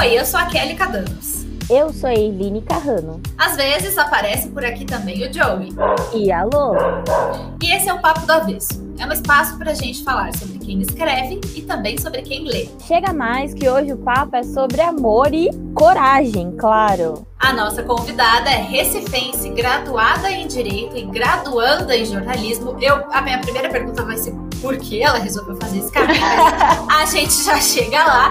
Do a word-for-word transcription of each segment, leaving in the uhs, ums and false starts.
Oi, eu sou a Kelly Cadanos. Eu sou a Eiline Carrano. Às vezes aparece por aqui também o Joey. E alô! E esse é o Papo do Avesso. É um espaço pra gente falar sobre quem escreve e também sobre quem lê. Chega mais que hoje o papo é sobre amor e coragem, claro. A nossa convidada é recifense, graduada em Direito e graduanda em Jornalismo. Eu, a minha primeira pergunta vai ser por que ela resolveu fazer esse caminho, mas a gente já chega lá.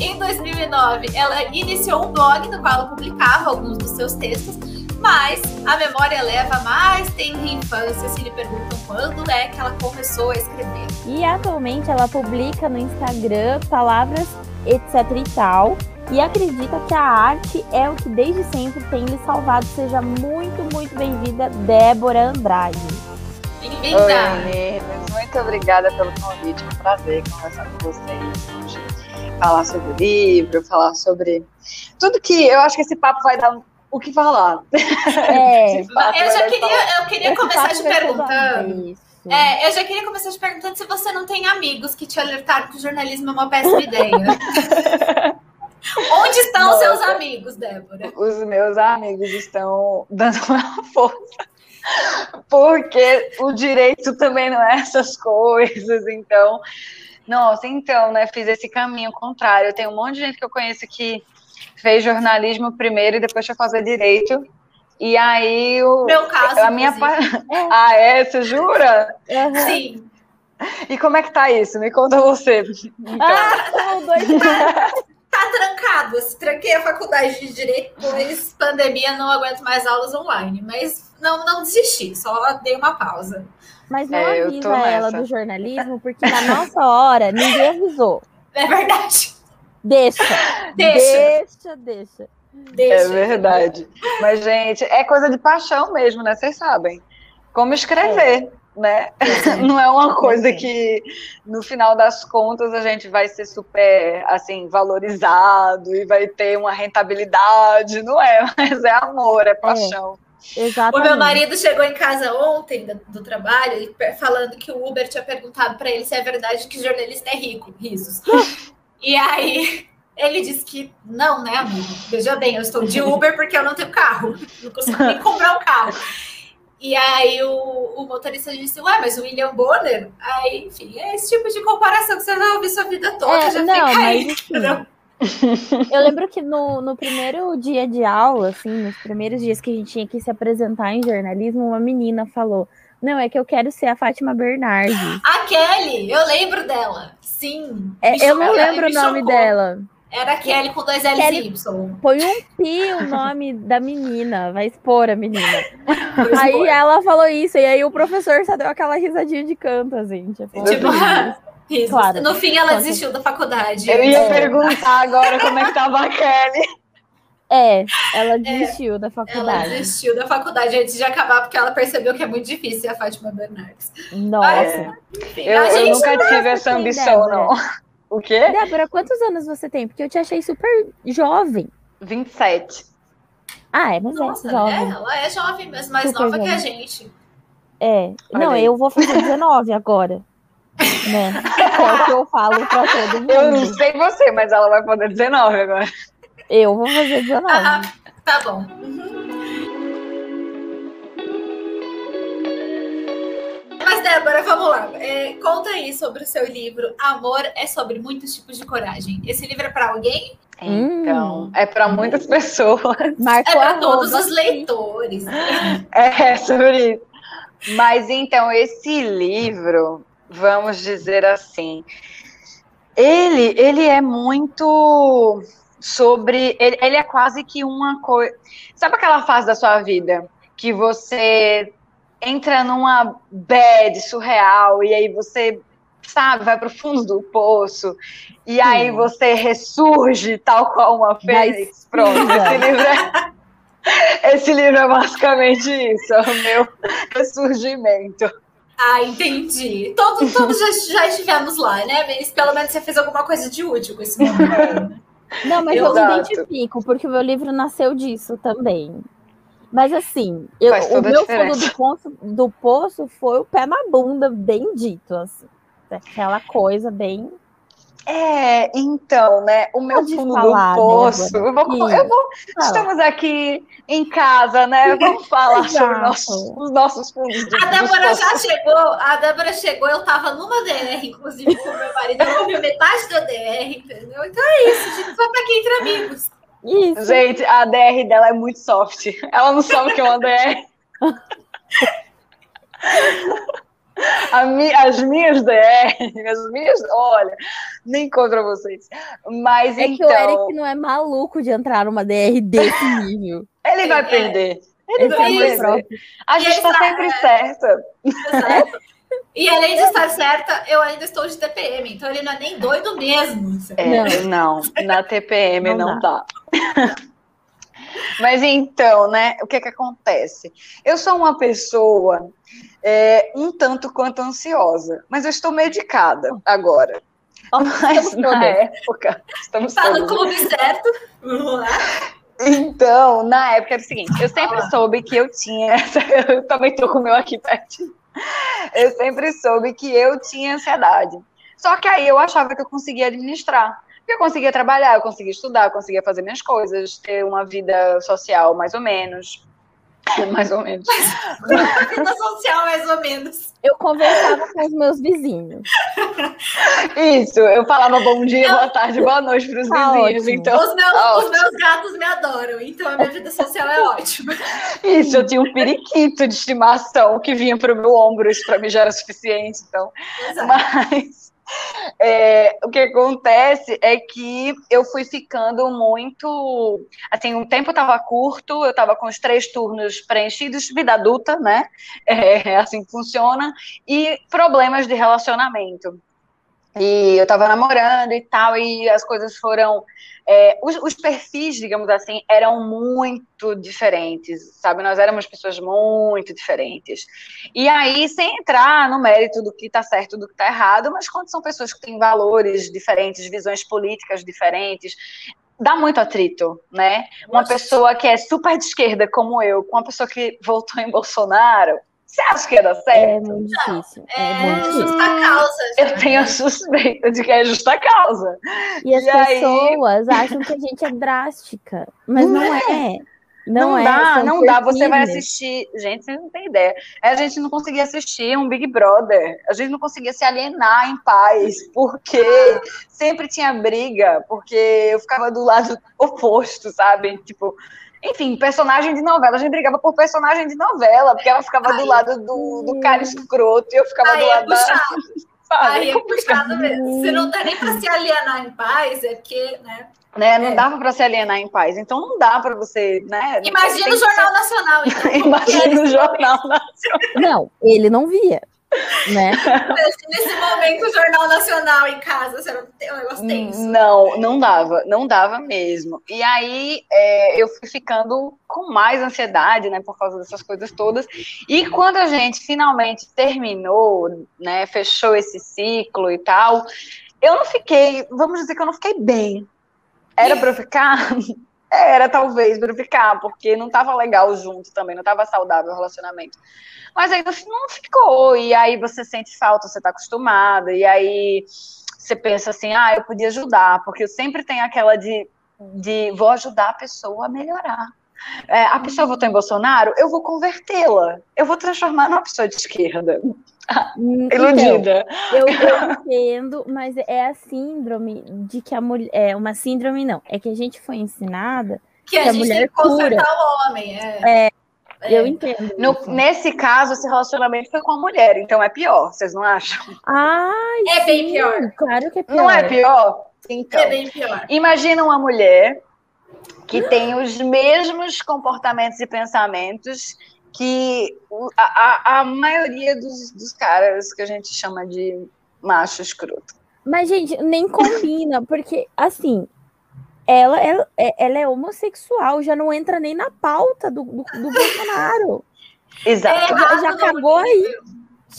Em dois mil e nove, ela iniciou um blog no qual ela publicava alguns dos seus textos, mas a memória leva mais tempo à infância, se lhe perguntam quando é que ela começou a escrever. E atualmente ela publica no Instagram Palavras Etc. e Tal, e acredita que a arte é o que desde sempre tem lhe salvado. Seja muito, muito bem-vinda, Débora Andrade. Bem-vinda! Oi, meninas. Muito obrigada pelo convite, é um prazer conversar com vocês hoje. Falar sobre o livro, falar sobre tudo que... Eu acho que esse papo vai dar o que falar. É, eu já queria, eu queria começar te perguntando... É, eu já queria começar te perguntando se você não tem amigos que te alertaram que o jornalismo é uma péssima ideia. Onde estão Nossa, os seus amigos, Débora? Os meus amigos estão dando uma força. Porque o direito também não é essas coisas, então... Nossa, então, né, fiz esse caminho contrário. Eu tenho um monte de gente que eu conheço que fez jornalismo primeiro e depois foi fazer direito. E aí... O, Meu caso, a minha par... Ah, é? Você jura? Uhum. Sim. E como é que tá isso? Me conta você. Então. Ah, não, dois tá, tá trancado. Tranquei a faculdade de Direito, depois pandemia, não aguento mais aulas online. Mas não, não desisti, só dei uma pausa. Mas não é, avisa ela do jornalismo, porque na nossa hora ninguém avisou. É verdade. Deixa. Deixa, deixa. deixa. deixa é verdade. Deixa. Mas, gente, é coisa de paixão mesmo, né? Vocês sabem. Como escrever, é. né? É. Não é uma coisa é. que, no final das contas, a gente vai ser super, assim, valorizado e vai ter uma rentabilidade. Não é, mas é amor, é paixão. É. Exatamente. O meu marido chegou em casa ontem do, do trabalho falando que o Uber tinha perguntado para ele se é verdade que jornalista é rico, risos. E aí ele disse que não, né, amigo? Veja bem, eu estou de Uber porque eu não tenho carro, não consigo nem comprar um carro. E aí o, o motorista disse, ué, mas o William Bonner? Aí, enfim, é esse tipo de comparação que você vai ouvir sua vida toda, é, já não, fica aí, entendeu? Eu lembro que no, no primeiro dia de aula, assim, nos primeiros dias que a gente tinha que se apresentar em jornalismo, uma menina falou, não, é que eu quero ser a Fátima Bernardes. A Kelly, eu lembro dela, sim. É, eu chocou, não lembro o nome chocou. dela. Era a Kelly com dois L's e Y. Põe um pi o nome da menina, vai expor a menina. Aí expor. Ela falou isso, e aí o professor só deu aquela risadinha de canto, assim. Tipo... tipo... Isso. Claro. No fim, ela desistiu da faculdade. Eu ia é. perguntar agora como é que estava a Kelly. É, ela desistiu é, da faculdade. Ela desistiu da faculdade antes de acabar, porque ela percebeu que é muito difícil a Fátima Bernardes. Nossa. É. Enfim, eu, eu nunca não tive essa ambição, Débora. não. O quê? Débora, quantos anos você tem? Porque eu te achei super jovem. vinte e sete. Ah, é, mas Nossa, é jovem. É, ela é jovem, mas mais super nova jovem. que a gente. É. Olha não, aí. eu vou fazer dezenove agora. Né? É o que eu falo pra todo mundo. Eu não sei você, mas ela vai fazer dezenove agora. Eu vou fazer dezenove. Ah, tá bom. Mas, Débora, vamos lá. É, conta aí sobre o seu livro Amor é sobre muitos tipos de coragem. Esse livro é pra alguém? Então, hum. é pra muitas pessoas. Marcou é pra todos os leitores. É, sobre isso. Mas, então, esse livro... Vamos dizer assim, ele, ele é muito sobre, ele, ele é quase que uma coisa, sabe aquela fase da sua vida que você entra numa bad surreal e aí você, sabe, vai pro fundo do poço e aí hum. você ressurge tal qual uma fênix, Mas... pronto, esse livro é... esse livro é basicamente isso, é o meu ressurgimento. Ah, entendi. Todos, todos já, já estivemos lá, né? Mas pelo menos você fez alguma coisa de útil com esse momento. Não, mas Exato. eu me identifico, porque o meu livro nasceu disso também. Mas assim, eu, o meu fundo do poço, do poço foi o pé na bunda, bem dito, assim. Aquela coisa bem... É, então, né, o meu Pode fundo falar, do poço, né, eu vou, eu vou, estamos aqui em casa, né, vamos falar sobre nossos, os nossos fundos do poço. A Débora já chegou, a Débora chegou, eu estava numa D R, inclusive, com meu marido, eu ouvi metade da D R, entendeu? Então é isso, gente, só tá aqui entre amigos. Isso. Gente, a D R dela é muito soft, ela não sabe o que é uma D R. A mi, as minhas D Rs, as minhas, olha, nem contra vocês. Mas é então... que o Eric não é maluco de entrar numa D R desse nível. Ele vai é. perder. Ele Esse vai é perder. A gente está sempre certa. Exato. E além de estar certa, eu ainda estou de T P M, então ele não é nem doido mesmo. É, não, na T P M não, não dá. dá. Mas então, né, o que é que acontece? Eu sou uma pessoa... É, um tanto quanto ansiosa, mas eu estou medicada agora. Oh, mas na época... Estamos Fala o clube certo. Vamos lá. Então, na época era o seguinte, eu sempre Fala. soube que eu tinha... Eu também estou com o meu aqui pertinho. Eu sempre soube que eu tinha ansiedade. Só que aí eu achava que eu conseguia administrar. Porque eu conseguia trabalhar, eu conseguia estudar, eu conseguia fazer minhas coisas, ter uma vida social mais ou menos... Mais ou menos. A vida social, mais ou menos. Eu conversava com os meus vizinhos. Isso, eu falava bom dia, boa tarde, boa noite para os tá vizinhos. Então, os, meus, tá os meus gatos me adoram, então a minha vida social é ótima. Isso, eu tinha um periquito de estimação que vinha para o meu ombro, isso para mim já era suficiente. Então. Exato. Mas é, o que acontece é que eu fui ficando muito... Assim, um tempo estava curto, eu estava com os três turnos preenchidos, vida adulta, né? É assim que funciona. E problemas de relacionamento. E eu estava namorando e tal, e as coisas foram... É, os, os perfis, digamos assim, eram muito diferentes, sabe? Nós éramos pessoas muito diferentes. E aí, sem entrar no mérito do que tá certo, do que tá errado, mas quando são pessoas que têm valores diferentes, visões políticas diferentes, dá muito atrito, né? Uma pessoa que é super de esquerda, como eu, com uma pessoa que votou em Bolsonaro... Você acha que ia dar certo? É muito difícil. É, é muito difícil. Justa causa. Gente. Eu tenho a suspeita de que é justa causa. E as e pessoas aí... acham que a gente é drástica, mas não, não é. é. Não, não é, dá, não dá. Você vai assistir... Gente, vocês não têm ideia. A gente não conseguia assistir um Big Brother. A gente não conseguia se alienar em paz, porque sempre tinha briga, porque eu ficava do lado oposto, sabe? Tipo... Enfim, personagem de novela. A gente brigava por personagem de novela, porque ela ficava Ai, do lado do, do cara escroto e eu ficava do lado é puxado. da... Aí é puxado mesmo. Se não dá nem pra se alienar em paz, é porque... Né? Né? Não é. dava pra se alienar em paz. Então não dá pra você... Né? Imagina o Jornal ser... Nacional. Então. Imagina o Jornal Nacional. Não, ele não via. Né? Nesse momento, o Jornal Nacional em casa, você não tem um negócio tenso. Não, não dava, não dava mesmo. E aí, é, eu fui ficando com mais ansiedade, né, por causa dessas coisas todas. E quando a gente finalmente terminou, né, fechou esse ciclo e tal, eu não fiquei, vamos dizer que eu não fiquei bem. Era pra eu ficar... Era, talvez, para ficar, porque não estava legal junto também, não estava saudável o relacionamento. Mas aí não ficou, e aí você sente falta, você está acostumada, e aí você pensa assim, ah, eu podia ajudar, porque eu sempre tenho aquela de, de vou ajudar a pessoa a melhorar. É, a pessoa votou em Bolsonaro, eu vou convertê-la, eu vou transformar numa pessoa de esquerda. Iludida. Então, eu, eu entendo, mas é a síndrome de que a mulher... É uma síndrome, não. É que a gente foi ensinada que, que a, a gente mulher tem que consertar o homem. É, é, é. Eu entendo. No, nesse caso, esse relacionamento foi com a mulher, então é pior, vocês não acham? Ai, é sim, bem pior. Claro que é pior. Não é pior? Então, é bem pior. Imagina uma mulher que tem os mesmos comportamentos e pensamentos que a, a, a maioria dos, dos caras que a gente chama de macho escroto. Mas, gente, nem combina, porque, assim, ela, ela, ela é homossexual, já não entra nem na pauta do, do, do Bolsonaro. Exato. É, já, já acabou aí.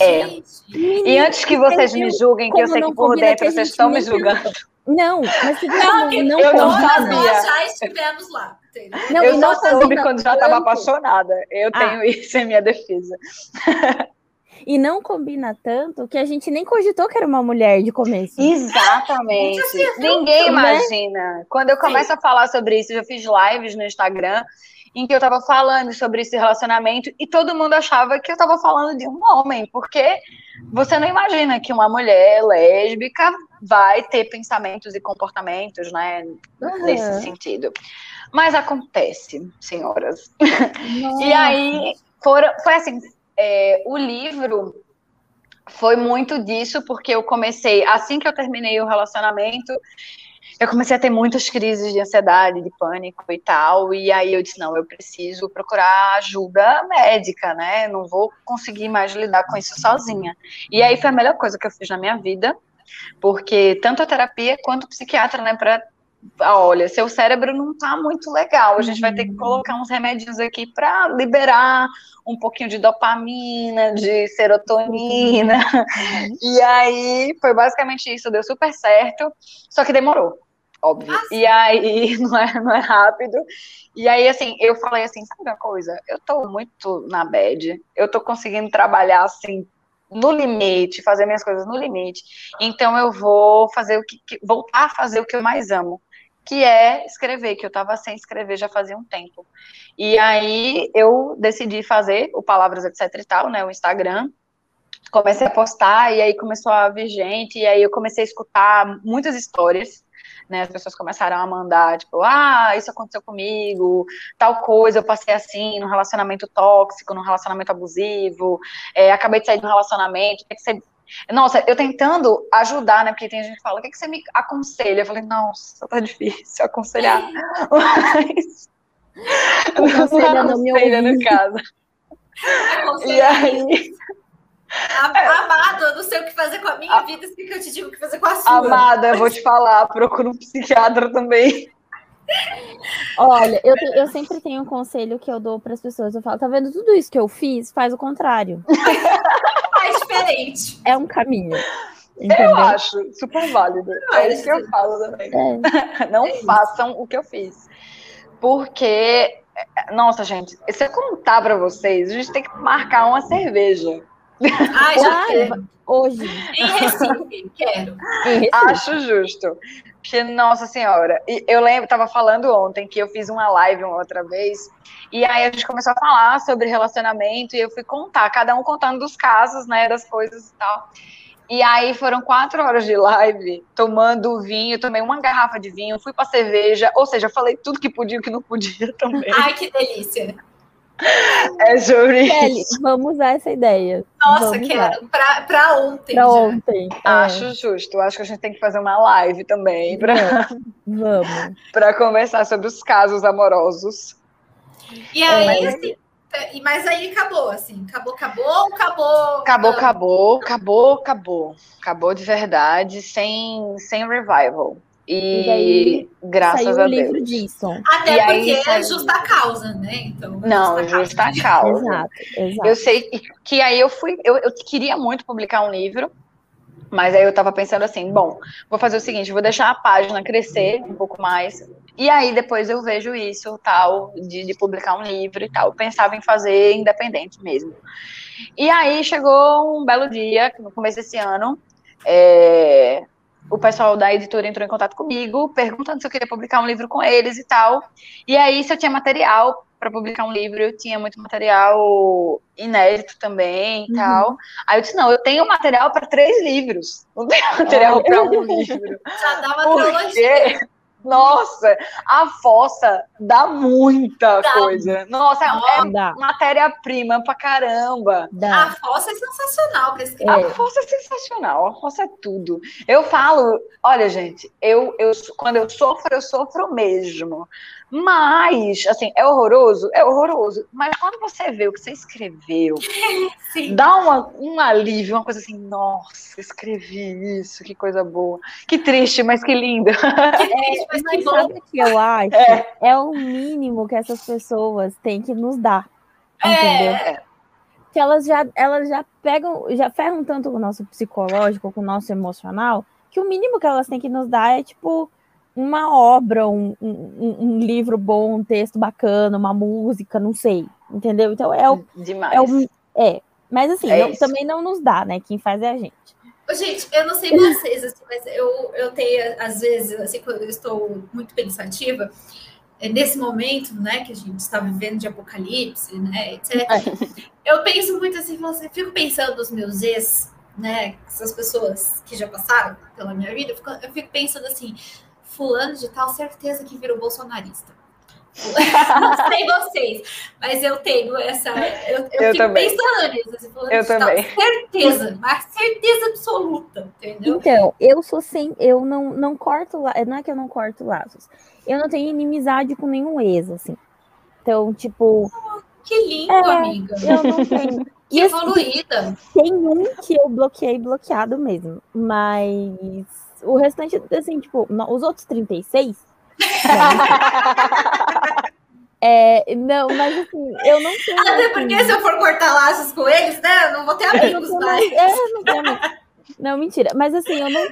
É. Menina, e antes que vocês me julguem, que eu sei que por dentro que vocês estão me julgando. Não, mas se não, não, não eu não sabia. Nós já estivemos lá. Não, eu só soube quando já estava apaixonada. Eu tenho ah. isso em minha defesa. e não combina tanto que a gente nem cogitou que era uma mulher de começo. Exatamente. Ninguém imagina. Quando eu começo a falar sobre isso, eu já fiz lives no Instagram em que eu tava falando sobre esse relacionamento e todo mundo achava que eu tava falando de um homem, porque você não imagina que uma mulher lésbica vai ter pensamentos e comportamentos, né, uhum. nesse sentido. Mas acontece, senhoras. Nossa. E aí, foram, foi assim, é, o livro foi muito disso, porque eu comecei, assim que eu terminei o relacionamento, eu comecei a ter muitas crises de ansiedade, de pânico e tal, e aí eu disse, não, eu preciso procurar ajuda médica, né, não vou conseguir mais lidar com isso sozinha. E aí foi a melhor coisa que eu fiz na minha vida, porque tanto a terapia quanto o psiquiatra, né, pra, olha, seu cérebro não tá muito legal, a gente vai ter que colocar uns remedinhos aqui pra liberar um pouquinho de dopamina, de serotonina, e aí foi basicamente isso, deu super certo, só que demorou. Óbvio. Nossa. E aí, não é, não é rápido. E aí, assim, eu falei assim, sabe uma coisa? Eu tô muito na bad. Eu tô conseguindo trabalhar, assim, no limite, fazer minhas coisas no limite. Então, eu vou fazer o que, que voltar a fazer o que eu mais amo, que é escrever, que eu tava sem escrever já fazia um tempo. E aí, eu decidi fazer o Palavras Etc e Tal, né, o Instagram. Comecei a postar, e aí começou a vir gente, e aí eu comecei a escutar muitas histórias. Né, as pessoas começaram a mandar, tipo, ah, isso aconteceu comigo, tal coisa, eu passei assim, num relacionamento tóxico, num relacionamento abusivo, é, acabei de sair de um relacionamento, o que, é que você... Nossa, eu tentando ajudar, né, porque tem gente que fala, o que, é que você me aconselha? Eu falei, nossa, tá difícil aconselhar, mas... Eu não aconselho, não me aconselho, no caso. E aí... Amada, eu não sei o que fazer com a minha a... vida, assim que eu te digo o que fazer com a sua. Amada, eu vou te falar, procura um psiquiatra também. Olha, eu, te, eu sempre tenho um conselho que eu dou para as pessoas, eu falo, tá vendo tudo isso que eu fiz? Faz o contrário. Faz diferente. É um caminho. Entendeu? Eu acho super válido. É isso que eu falo também. É. Não é façam o que eu fiz. Porque, nossa, gente, se eu contar para vocês, a gente tem que marcar uma cerveja. Ai, já quero. Hoje. Em Recife, quero. Em Recife. Acho justo. Porque, nossa senhora, eu lembro, estava falando ontem que eu fiz uma live uma outra vez, e aí a gente começou a falar sobre relacionamento, e eu fui contar, cada um contando dos casos, né, das coisas e tal. E aí foram quatro horas de live, tomando vinho, tomei uma garrafa de vinho, fui pra cerveja, ou seja, eu falei tudo que podia e o que não podia também. Ai, que delícia. É sobre Kelly, isso. Vamos usar essa ideia. Nossa, quero pra, pra ontem. Pra já. ontem. É. Acho justo. Acho que a gente tem que fazer uma live também pra, é. Vamos. Pra conversar sobre os casos amorosos. E aí, é, mas... assim. Mas aí acabou, assim. Acabou, acabou, acabou. Acabou, acabou, acabou, acabou. Acabou de verdade, sem, sem revival. E, e aí, graças saiu a Deus. Livro disso. Até e porque aí, é justa a causa, né? Então, não, justa a causa. Exato, exato. Eu sei que aí eu fui, eu, eu queria muito publicar um livro, mas aí eu tava pensando assim, bom, vou fazer o seguinte, vou deixar a página crescer um pouco mais, e aí depois eu vejo isso, tal, de, de publicar um livro e tal. Eu pensava em fazer independente mesmo. E aí chegou um belo dia, no começo desse ano, é... o pessoal da editora entrou em contato comigo, perguntando se eu queria publicar um livro com eles e tal. E aí, se eu tinha material para publicar um livro, eu tinha muito material inédito também e uhum. tal. Aí eu disse, não, eu tenho material para três livros. Não tenho material para um livro. Já dá uma trilogia. Nossa, a fossa dá muita dá. coisa. Nossa, é matéria-prima pra caramba. Dá. A fossa é sensacional. É. A fossa é sensacional, a fossa é tudo. Eu falo, olha, gente, eu, eu, quando eu sofro, eu sofro mesmo. Mas, assim, é horroroso? É horroroso. Mas quando você vê o que você escreveu, sim, dá uma, um alívio, uma coisa assim, nossa, escrevi isso, que coisa boa. Que triste, mas que linda. Que triste, mas, mas que bom. Sabe o que eu acho? É. É o mínimo que essas pessoas têm que nos dar, entendeu? É. Que elas já, elas já pegam, já ferram tanto com o nosso psicológico, com o nosso emocional, que o mínimo que elas têm que nos dar é, tipo... uma obra, um, um, um livro bom, um texto bacana, uma música, não sei, entendeu? Então é o, demais. É, o, é Mas assim, é não, também não nos dá, né? Quem faz é a gente. Gente, eu não sei vocês, assim, mas eu, eu tenho, às vezes, assim, quando eu estou muito pensativa, é nesse momento, né, que a gente está vivendo de apocalipse, né, etcétera. Eu penso muito assim, fico pensando nos meus ex, né, essas pessoas que já passaram pela minha vida, eu fico, eu fico pensando assim, fulano de tal, certeza que virou bolsonarista. Não sei vocês, mas eu tenho essa. Eu, eu, eu fico também. pensando nisso. Assim, eu também. Tal, certeza, mas certeza absoluta, entendeu? Então, eu sou sem. Eu não, não corto laços. Não é que eu não corto laços. Eu não tenho inimizade com nenhum ex, assim. Então, tipo. Oh, que lindo, é, amiga. Eu não tenho. Que evoluída. Tem um que eu bloqueei bloqueado mesmo. Mas o restante, assim, tipo, os outros trinta e seis. É, não, mas assim, eu não sei. Até assim, porque se eu for cortar laços com eles, né? Eu não vou ter amigos mais. É, não tenho amigos. Não, mentira. Mas assim, eu não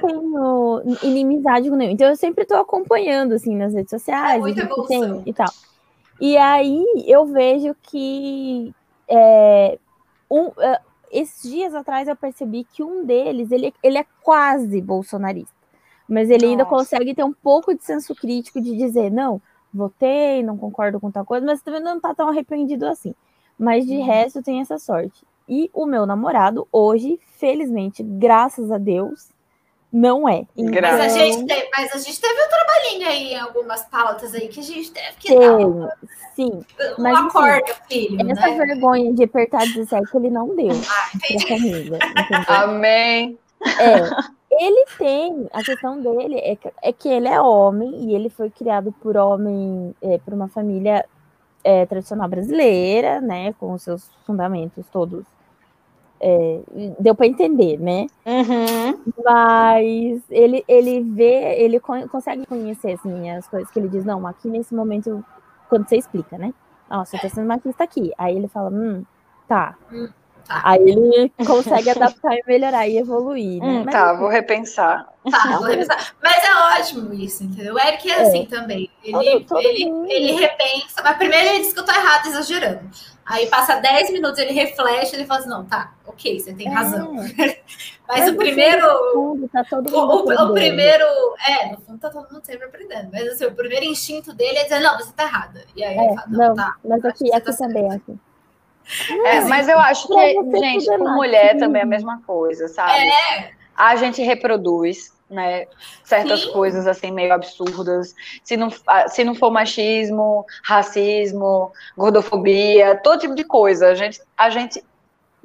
tenho inimizade com nenhum. Então eu sempre tô acompanhando, assim, nas redes sociais. É muita evolução. E tal. E aí eu vejo que é, um, uh, esses dias atrás eu percebi que um deles, ele, ele é quase bolsonarista. Mas ele ainda Nossa. consegue ter um pouco de senso crítico de dizer, não, votei, não concordo com tal coisa, mas também não tá tão arrependido assim. Mas de uhum. resto tem essa sorte. E o meu namorado hoje, felizmente, graças a Deus, não é. Então... Mas, a gente teve, mas a gente teve um trabalhinho aí, algumas pautas aí que a gente teve que Tem, dar. Sim. Um mas, acordo, assim, filho. Essa né? vergonha de apertar dezessete ele não deu. Ah, família, Amém. É. Ele tem, a questão dele é que, é que ele é homem e ele foi criado por homem, é, por uma família é, tradicional brasileira, né, com os seus fundamentos todos, é, deu para entender, né, uhum. mas ele, ele vê, ele con- consegue conhecer, assim, as coisas que ele diz, não, aqui nesse momento, quando você explica, né, nossa, eu tô sendo maquista aqui, aí ele fala, hum, tá, hum. Tá. Aí ele consegue adaptar e melhorar e evoluir, né? Hum, mas, tá, vou repensar. Tá, vou repensar. Mas é ótimo isso, entendeu? O Eric é assim é. também. Ele, todo ele, todo ele repensa, mas primeiro ele diz que eu tô errado, exagerando. Aí passa dez minutos, ele reflete, ele fala assim, não, tá, ok, você tem razão. É. Mas, mas o primeiro... Fundo, tá todo mundo o, o, o primeiro... É, no fundo tá todo mundo sempre aprendendo. Mas assim, o primeiro instinto dele é dizer, não, você tá errada. E aí é, ele fala, não, não tá. Mas aqui, aqui tá também, certo. aqui. É, mas eu acho que, gente, com mulher também é a mesma coisa, sabe? É. A gente reproduz, né, certas Sim. coisas assim meio absurdas. Se não, se não for machismo, racismo, gordofobia, todo tipo de coisa. A gente, a gente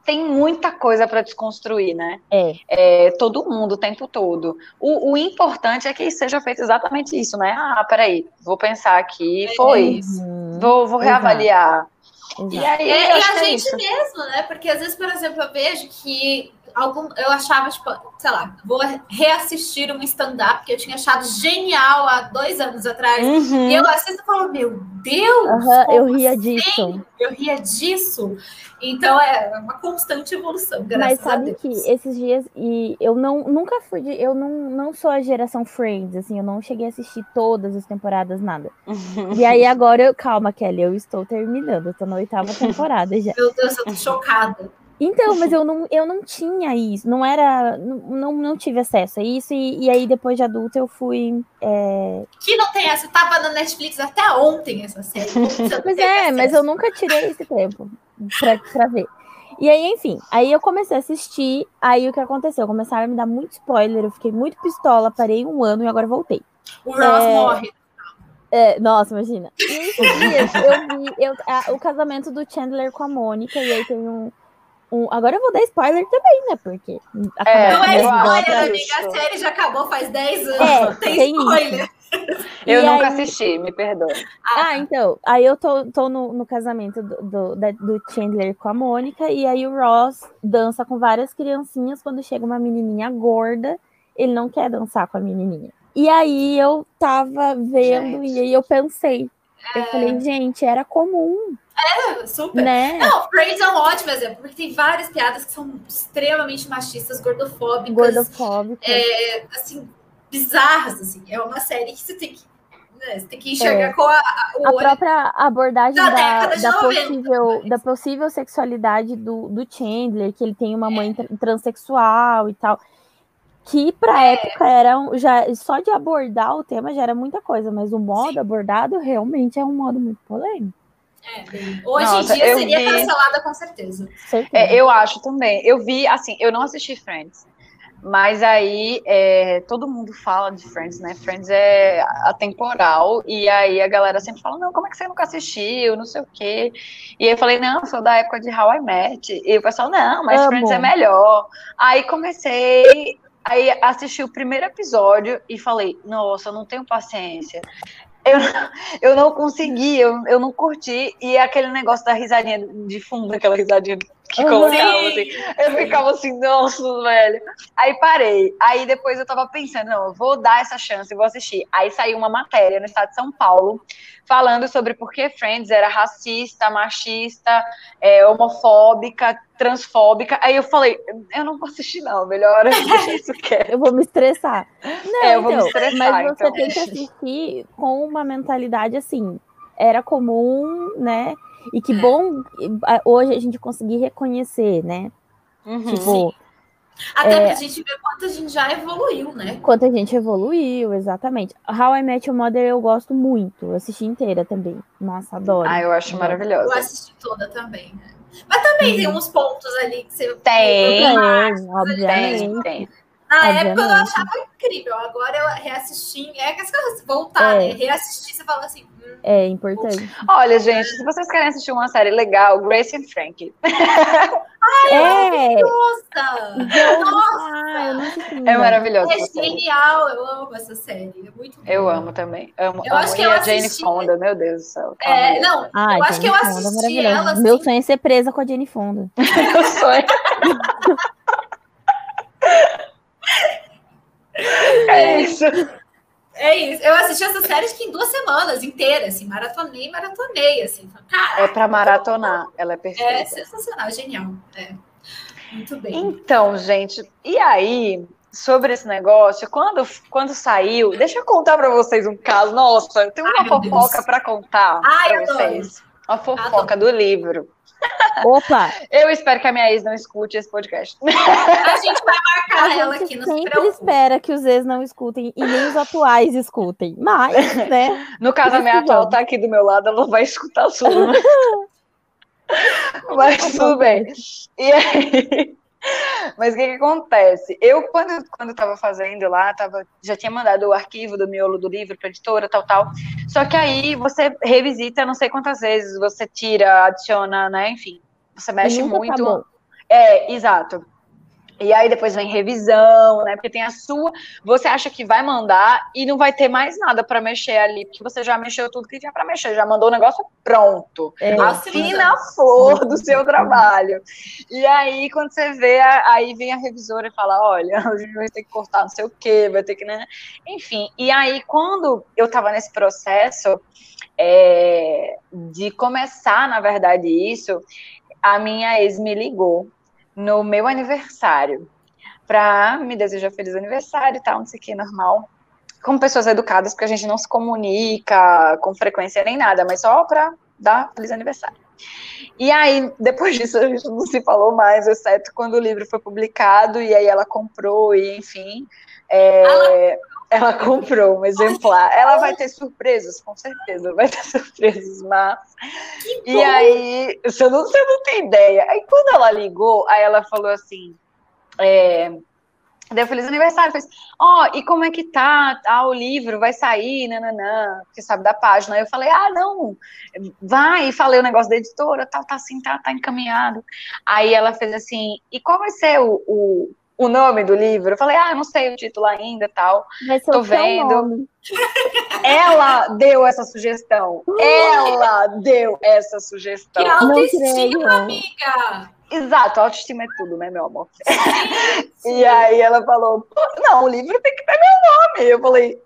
tem muita coisa para desconstruir, né? É. É, todo mundo, o tempo todo. O, o importante é que seja feito exatamente isso, né? Ah, peraí, vou pensar aqui, é foi. Isso. Vou, vou reavaliar. Uhum. Exato. E aí, é, e a é gente isso. mesmo, né? Porque às vezes, por exemplo, eu vejo que algum, eu achava, tipo, sei lá, vou reassistir um stand-up que eu tinha achado genial há dois anos atrás. Uhum. E eu assisto e falo, meu Deus! Uhum, eu ria assim? disso. Eu ria disso. Então é uma constante evolução, graças a Deus. Mas sabe que esses dias, e eu não, nunca fui, de, eu não, não sou a geração Friends, assim, eu não cheguei a assistir todas as temporadas, nada. Uhum. E aí agora, eu, calma, Kelly, eu estou terminando, eu tô na oitava temporada já. Meu Deus, eu tô chocada. Então, mas eu não, eu não tinha isso, não era, não, não tive acesso a isso, e, e aí depois de adulta eu fui... É... Que não tem essa, tava na Netflix até ontem essa série. Pois é, acesso. Mas eu nunca tirei esse tempo pra, pra ver. E aí, enfim, aí eu comecei a assistir, aí o que aconteceu? Começaram a me dar muito spoiler, eu fiquei muito pistola, parei um ano e agora voltei. O Ross é... morre. É, nossa, imagina. E dias eu vi eu, a, o casamento do Chandler com a Mônica, e aí tem um... Um, agora eu vou dar spoiler também, né? Porque... É, não é spoiler, amiga. A série já acabou faz dez anos. É, não tem, tem spoiler. Isso. Eu e nunca aí... assisti, me perdoe. Ah, ah, então. Aí eu tô, tô no, no casamento do, do, do Chandler com a Mônica. E aí o Ross dança com várias criancinhas. Quando chega uma menininha gorda, ele não quer dançar com a menininha. E aí eu tava vendo gente. E aí eu pensei. É... Eu falei, gente, era comum. É, super. Né? Não, Friends é um ótimo exemplo, porque tem várias piadas que são extremamente machistas, gordofóbicas. Gordofóbicas. É, assim, bizarras, assim. É uma série que você tem que... né? Você tem que enxergar é, qual a, a, a própria abordagem da, da, da, possível, da possível sexualidade do, do Chandler, que ele tem uma é. mãe transexual e tal, que pra é. época era já, só de abordar o tema já era muita coisa, mas o modo Sim. abordado realmente é um modo muito polêmico. É, hoje Nossa, em dia seria vi... cancelada com certeza. É, eu acho também. Eu vi, assim, eu não assisti Friends, mas aí é, todo mundo fala de Friends, né? Friends é atemporal, e aí a galera sempre fala, não, como é que você nunca assistiu, não sei o quê. E eu falei, não, sou da época de How I Met. E o pessoal, não, mas Amo. Friends é melhor. Aí comecei, aí assisti o primeiro episódio e falei, nossa, eu não tenho paciência. Eu, eu não consegui, eu, eu não curti. E aquele negócio da risadinha de fundo, aquela risadinha que colocava assim. Eu ficava assim, nossa, velho. Aí parei. Aí depois eu tava pensando, não, eu vou dar essa chance, eu vou assistir. Aí saiu uma matéria no Estado de São Paulo falando sobre por que Friends era racista, machista, é, homofóbica, transfóbica. Aí eu falei, eu não vou assistir não, melhor isso que é. Eu vou me estressar. Não, é, eu vou então, me estressar. Mas você então. tem que assistir com uma mentalidade assim, era comum, né? E que bom hoje a gente conseguir reconhecer, né? Uhum, tipo, até é, pra gente ver quanto a gente já evoluiu, né? Quanto a gente evoluiu, exatamente. How I Met Your Mother eu gosto muito. Eu assisti inteira também. Nossa, adoro. Ah, eu acho maravilhosa. Eu assisti toda também, né? Mas também uhum. tem uns pontos ali que você... Tem, obviamente. Tem, Na obviamente. época eu achava incrível. Agora eu reassisti... É que as coisas voltaram, é. né? Reassistir, você fala assim... É importante. Olha, gente, se vocês querem assistir uma série legal, Grace and Frankie. Ai, é, é maravilhosa! Nossa! Ah, eu não sei é maravilhosa. É genial, eu amo essa série. É muito boa. Eu amo também. Amo, eu amo. Acho que eu e assisti... a Jane Fonda, meu Deus do céu. É, não, ah, eu acho que eu assisti é ela. Assim... Meu sonho é ser presa com a Jane Fonda. Meu sonho. É isso. É isso, eu assisti essa série acho que em duas semanas inteiras, assim, maratonei, maratonei, assim, cara. É pra maratonar, ela é perfeita. É sensacional, genial, é. Muito bem. Então, gente, e aí, sobre esse negócio, quando, quando saiu, deixa eu contar pra vocês um caso, nossa, eu tenho uma Ai, fofoca pra contar Ai, pra vocês. Uma fofoca adoro. do livro. Opa! Eu espero que a minha ex não escute esse podcast. A gente vai marcar a ela aqui, não se preocupe. A gente espera que os ex não escutem e nem os atuais escutem, mas, né? No caso, a minha atual tá aqui do meu lado, ela não vai escutar tudo. Mas, mas tudo bem. E aí... Mas o que, que acontece? Eu, quando, quando eu tava fazendo lá, tava, já tinha mandado o arquivo do miolo do livro pra editora, tal, tal. Só que aí você revisita não sei quantas vezes, você tira, adiciona, né? Enfim, você mexe Nunca muito. Tá bom. É, exato. E aí depois vem revisão, né? Porque tem a sua, você acha que vai mandar e não vai ter mais nada pra mexer ali, porque você já mexeu tudo que tinha pra mexer, já mandou o negócio pronto. É, Assina a flor do seu trabalho. E aí, quando você vê, aí vem a revisora e fala, olha, a gente vai ter que cortar não sei o quê, vai ter que... né? Enfim, e aí, quando eu tava nesse processo é, de começar, na verdade, isso, a minha ex me ligou no meu aniversário, pra me desejar feliz aniversário e tal, não sei o que, normal, como pessoas educadas, porque a gente não se comunica com frequência nem nada, mas só pra dar feliz aniversário. E aí, depois disso, a gente não se falou mais, exceto quando o livro foi publicado, e aí ela comprou, e enfim, é, ela comprou um exemplar. Ela vai ter surpresas, com certeza, vai ter surpresas, mas... E aí, você não, você não tem ideia. Aí, quando ela ligou, aí ela falou assim, é, deu feliz aniversário, fez, ó, oh, e como é que tá? Ah, o livro vai sair, nananã, porque sabe da página. Aí eu falei, ah, não, vai, e falei o negócio da editora, tal, tá assim, tá, tá encaminhado. Aí ela fez assim, e qual vai ser o... o o nome do livro? Eu falei, ah, não sei o título ainda, tal. Mas tô vendo. Ela deu essa sugestão. Ui. Ela deu essa sugestão. Que autoestima, amiga! Exato, autoestima é tudo, né, meu amor? Sim, sim. E aí ela falou, não, o livro tem que ter meu nome. Eu falei,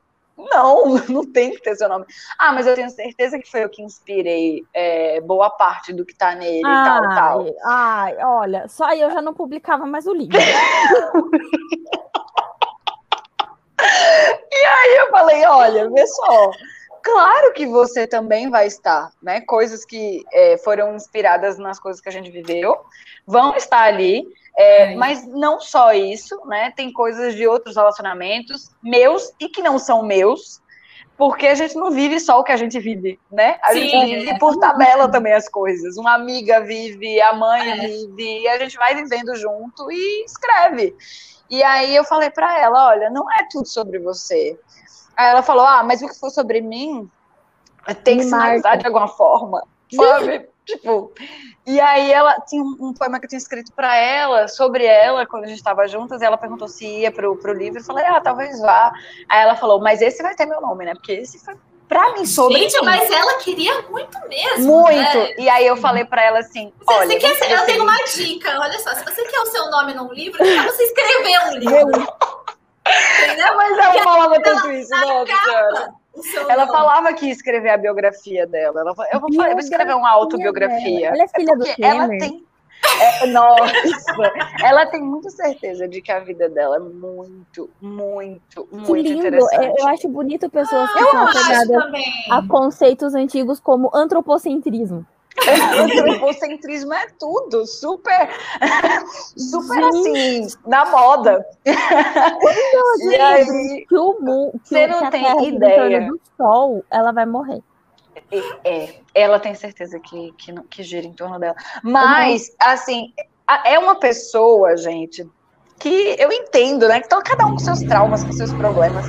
não, não tem que ter seu nome. Ah, mas eu tenho certeza que foi eu que inspirei é, boa parte do que tá nele e tal, tal. Ai, olha, só eu já não publicava mais o livro. E aí eu falei, olha, vê só, claro que você também vai estar, né? Coisas que é, foram inspiradas nas coisas que a gente viveu vão estar ali, é, mas não só isso, né? Tem coisas de outros relacionamentos meus e que não são meus, porque a gente não vive só o que a gente vive, né? A Sim. gente vive por tabela também as coisas. Uma amiga vive, a mãe é. vive, e a gente vai vivendo junto e escreve. E aí eu falei pra ela, olha, não é tudo sobre você. Aí ela falou, ah, mas o que for sobre mim tem que sinalizar de alguma forma, sabe? Tipo, e aí ela tinha um poema que eu tinha escrito pra ela, sobre ela, quando a gente tava juntas, e ela perguntou se ia pro, pro livro, eu falei, ah, talvez vá. Aí ela falou, mas esse vai ter meu nome, né? Porque esse foi pra mim sobre Gente, mim. Mas ela queria muito mesmo. Muito. Né? E aí eu falei pra ela assim, você, olha... Você quer, você eu tenho uma dica, olha só, se você quer o seu nome num livro, é você escrever um livro. Entendeu? Mas ela falava tanto isso, nossa senhora. Ela nome. falava que ia escrever a biografia dela. Ela falou, eu, vou, eu vou escrever uma autobiografia. Ela é filha é do ela tem, é, nossa, ela tem muita certeza de que a vida dela é muito, muito, muito que lindo. interessante. Eu acho bonito pessoas que ah, são apegadas a conceitos antigos como antropocentrismo. Antropocentrismo é tudo, super, super assim, na moda. E aí, que o mundo, que você não tem ideia do sol, ela vai morrer. É, ela tem certeza que, que, que gira em torno dela. Mas, uhum. assim, é uma pessoa, gente, que eu entendo, né? Que então, cada um com seus traumas, com seus problemas,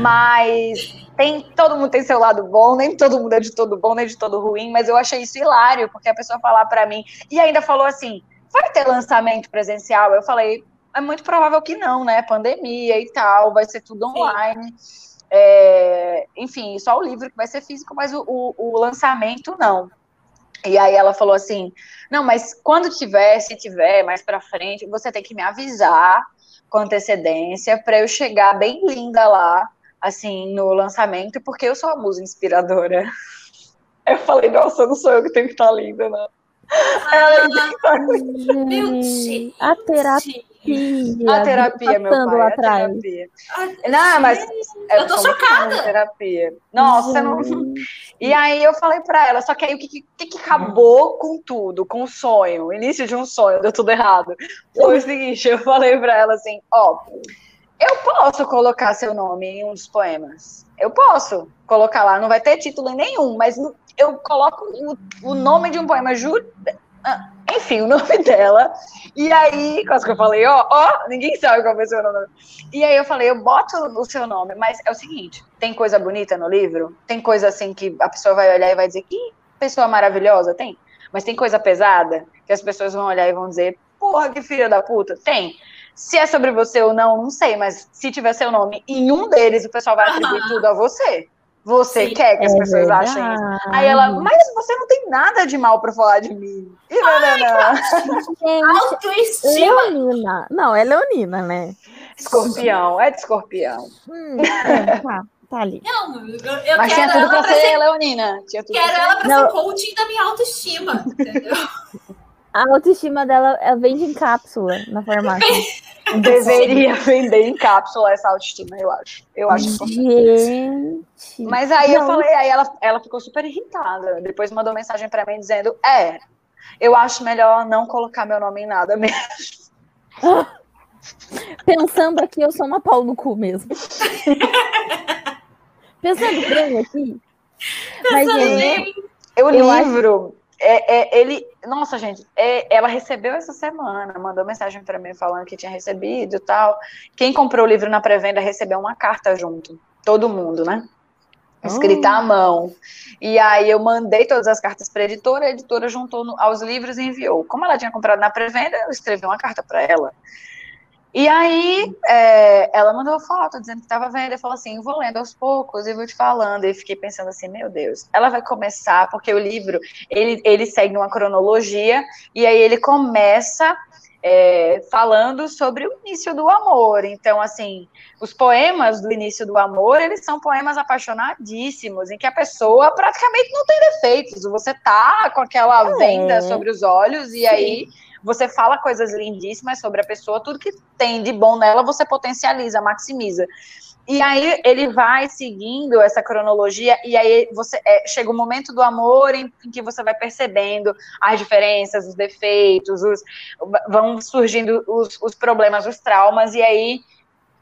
mas. Tem, todo mundo tem seu lado bom, nem todo mundo é de todo bom, nem de todo ruim, mas eu achei isso hilário, porque a pessoa falar pra mim, e ainda falou assim, vai ter lançamento presencial? Eu falei, é muito provável que não, né, pandemia e tal, vai ser tudo online, é, enfim, só o livro que vai ser físico, mas o, o, o lançamento não. E aí ela falou assim, não, mas quando tiver, se tiver, mais pra frente, você tem que me avisar com antecedência pra eu chegar bem linda lá, assim, no lançamento, porque eu sou a musa inspiradora. Eu falei, nossa, não sou eu que tenho que estar linda, não. Ah, ela tem que estar linda. Meu Deus. A terapia. A terapia, meu pai, a terapia. Não, mas... Eu tô chocada. Terapia. Nossa, não... E aí eu falei pra ela, só que aí o que, que, que acabou com tudo, com o sonho, o início de um sonho, deu tudo errado. Foi o seguinte, eu falei pra ela assim, ó... Eu posso colocar seu nome em um dos poemas. Eu posso colocar lá, não vai ter título nenhum, mas eu coloco o, o nome de um poema, ju... enfim, o nome dela. E aí, quase que eu falei, ó, ó, ninguém sabe qual vai ser o nome. E aí eu falei, eu boto o seu nome, mas é o seguinte, tem coisa bonita no livro? Tem coisa assim que a pessoa vai olhar e vai dizer, que pessoa maravilhosa, tem? Mas tem coisa pesada que as pessoas vão olhar e vão dizer, porra, que filha da puta, tem? Se é sobre você ou não, não sei, mas se tiver seu nome em um deles, o pessoal vai atribuir uhum. tudo a você. Você Sim. quer que as é pessoas verdade. achem isso. Aí ela, mas você não tem nada de mal pra falar de mim. E Ai, não, não. Autoestima. Leonina. Não, é leonina, né? Escorpião, é de escorpião. Hum, é, tá, tá ali. Não, eu, eu mas tinha tudo pra ser leonina. Tinha tudo quero pra ela pra não. ser coaching da minha autoestima, entendeu? A autoestima dela vende em cápsula na farmácia. Deveria vender em cápsula essa autoestima, eu acho. Eu acho Gente. Mas aí Não. eu falei, aí ela, ela ficou super irritada. Depois mandou mensagem pra mim dizendo, é, eu acho melhor não colocar meu nome em nada mesmo. Pensando aqui, eu sou uma pau no cu mesmo. Pensando bem aqui. Mas bem. Eu, eu livro... Acho... É, é, ele, nossa, gente, é, ela recebeu essa semana, mandou mensagem para mim falando que tinha recebido e tal. Quem comprou o livro na pré-venda recebeu uma carta junto, todo mundo, né? Escrita oh. à mão. E aí eu mandei todas as cartas para a editora, a editora juntou no, aos livros e enviou. Como ela tinha comprado na pré-venda, eu escrevi uma carta para ela. E aí, é, ela mandou foto dizendo que estava vendo, eu falei assim, eu vou lendo aos poucos e vou te falando, e fiquei pensando assim, meu Deus, ela vai começar, porque o livro, ele, ele segue uma cronologia, e aí ele começa é, falando sobre o início do amor, então assim, os poemas do início do amor, eles são poemas apaixonadíssimos, em que a pessoa praticamente não tem defeitos, você tá com aquela venda é. sobre os olhos, e Sim. aí... você fala coisas lindíssimas sobre a pessoa, tudo que tem de bom nela você potencializa, maximiza. E aí ele vai seguindo essa cronologia, e aí você, é, chega o momento do amor em, em que você vai percebendo as diferenças, os defeitos, os, vão surgindo os, os problemas, os traumas, e aí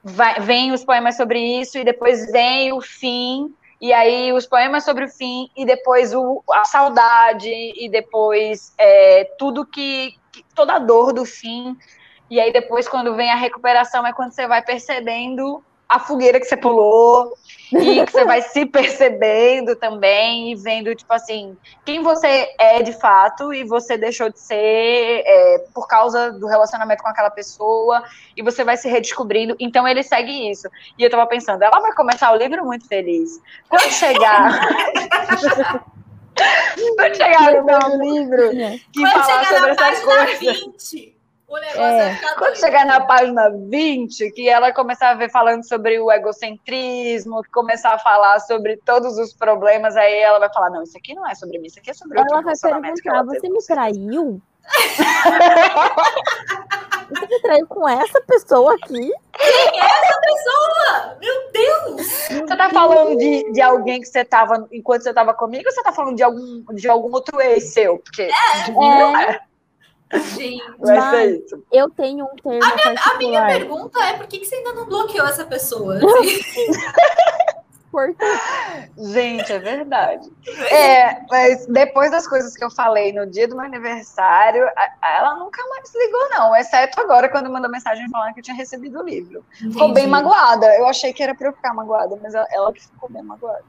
vai, vem os poemas sobre isso, e depois vem o fim, e aí os poemas sobre o fim, e depois o, a saudade, e depois é, tudo que, que... toda a dor do fim, e aí depois quando vem a recuperação é quando você vai percebendo a fogueira que você pulou, e que você vai se percebendo também, e vendo, tipo assim, quem você é de fato, e você deixou de ser é, por causa do relacionamento com aquela pessoa, e você vai se redescobrindo. Então ele segue isso. E eu tava pensando, ela vai começar o livro muito feliz. Quando chegar... Quando chegar no meu livro, que quando falar sobre essas coisas... O é. É Quando chegar na página vinte, que ela começar a ver falando sobre o egocentrismo, começar a falar sobre todos os problemas, aí ela vai falar, não, isso aqui não é sobre mim, isso aqui é sobre outro relacionamento. Ela vai perguntar, você me traiu? Você me traiu com essa pessoa aqui? Quem é essa pessoa? Meu Deus! Meu você tá Deus. falando de, de alguém que você tava, enquanto você tava comigo, ou você tá falando de algum, de algum outro ex seu? Porque é. de mim não é. Gente, mas eu tenho um termo a minha, a minha pergunta é por que você ainda não bloqueou essa pessoa? Porque... Gente, é verdade. É, mas depois das coisas que eu falei no dia do meu aniversário, ela nunca mais ligou, não. Exceto agora, quando mandou mensagem falando que eu tinha recebido o livro. Entendi. Ficou bem magoada. Eu achei que era pra eu ficar magoada, mas ela que ficou bem magoada.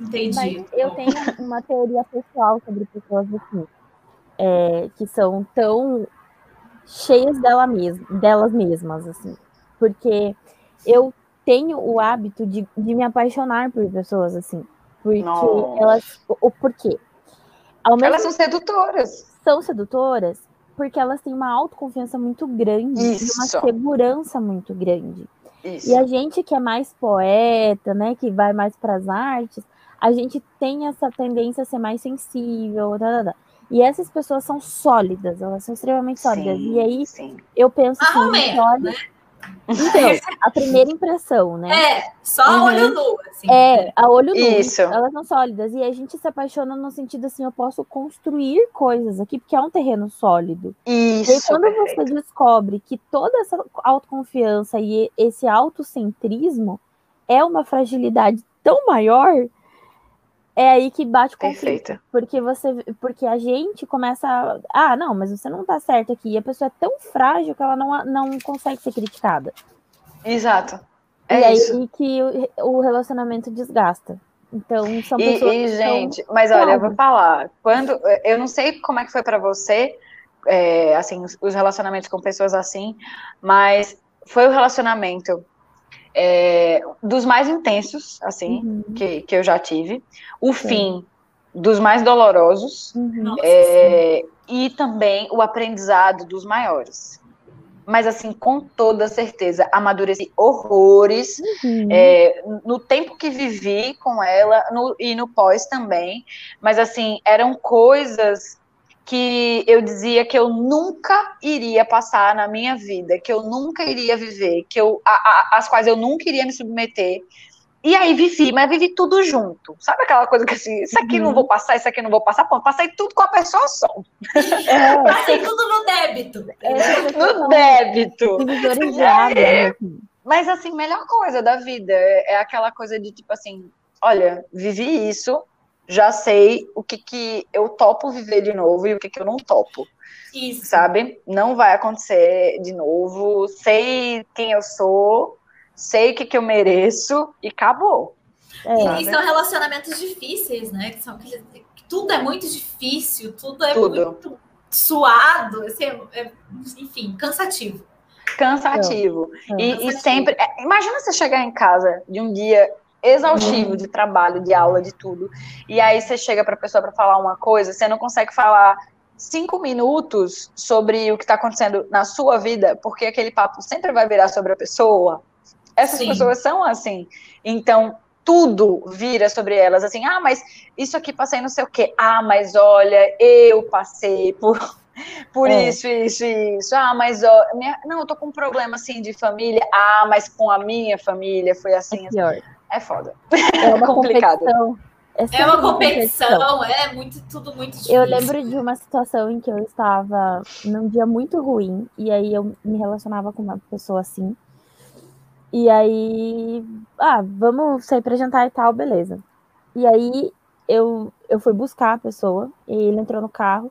Entendi. Mas eu tenho uma teoria pessoal sobre pessoas assim. É, que são tão cheias dela mesma, delas mesmas, assim. Porque eu tenho o hábito de, de me apaixonar por pessoas, assim. Porque Nossa. elas... O porquê? Elas são sedutoras. São sedutoras porque elas têm uma autoconfiança muito grande. Isso. Uma segurança muito grande. Isso. E a gente que é mais poeta, né? Que vai mais para as artes, a gente tem essa tendência a ser mais sensível, tá, tá, tá. E essas pessoas são sólidas, elas são extremamente sólidas. Sim, e aí, sim. eu penso assim, mesmo, olha... né? Então, a primeira impressão, né? É, só a uhum. olho nu, assim. É, a olho nu. Isso. Elas são sólidas. E a gente se apaixona no sentido assim, eu posso construir coisas aqui, porque é um terreno sólido. Isso, e aí, quando perfeito. você descobre que toda essa autoconfiança e esse autocentrismo é uma fragilidade tão maior... É aí que bate o conflito, porque, você, porque a gente começa a, ah, não, mas você não tá certo aqui, e a pessoa é tão frágil que ela não, não consegue ser criticada. Exato, é e isso. E aí que o, o relacionamento desgasta. Então, são e, pessoas e, que gente, são... mas olha, eu vou falar, quando, eu não sei como é que foi pra você, é, assim, os relacionamentos com pessoas assim, mas foi o relacionamento... É, dos mais intensos, assim, uhum. que, que eu já tive. O sim. fim dos mais dolorosos. Uhum. É, e também o aprendizado dos maiores. Mas, assim, com toda certeza, amadureci horrores. Uhum. É, no tempo que vivi com ela no, e no pós também. Mas, assim, eram coisas... que eu dizia que eu nunca iria passar na minha vida, que eu nunca iria viver, que eu, a, a, as quais eu nunca iria me submeter. E aí vivi, mas vivi tudo junto. Sabe aquela coisa que assim, isso aqui uhum. não vou passar, isso aqui não vou passar, pô, passei tudo com a pessoa só. É, passei tudo no débito. É, no débito. É, mas assim, melhor coisa da vida é aquela coisa de tipo assim, olha, vivi isso, já sei o que, que eu topo viver de novo e o que, que eu não topo, isso. sabe? Não vai acontecer de novo, sei quem eu sou, sei o que, que eu mereço e acabou. É, e, e são relacionamentos difíceis, né? Que são, que tudo é muito difícil, tudo é tudo. muito suado, assim, é, enfim, cansativo. Cansativo. É. E, cansativo. E sempre... É, imagina você chegar em casa de um dia... exaustivo de trabalho, de aula, de tudo. E aí você chega para a pessoa para falar uma coisa, você não consegue falar cinco minutos sobre o que está acontecendo na sua vida, porque aquele papo sempre vai virar sobre a pessoa. Essas Sim. pessoas são assim. Então, tudo vira sobre elas. Assim, ah, mas isso aqui passei não sei o quê. Ah, mas olha, eu passei por... Por é. isso, isso, isso. Ah, mas ó, minha... não, eu tô com um problema assim de família. Ah, mas com a minha família foi assim. É, pior. assim. é foda. É uma complicado. Competição. É, é uma competição, competição. É muito, tudo muito difícil. Eu lembro de uma situação em que eu estava num dia muito ruim, e aí eu me relacionava com uma pessoa assim. E aí, ah, vamos sair pra jantar e tal, beleza. E aí eu, eu fui buscar a pessoa, e ele entrou no carro.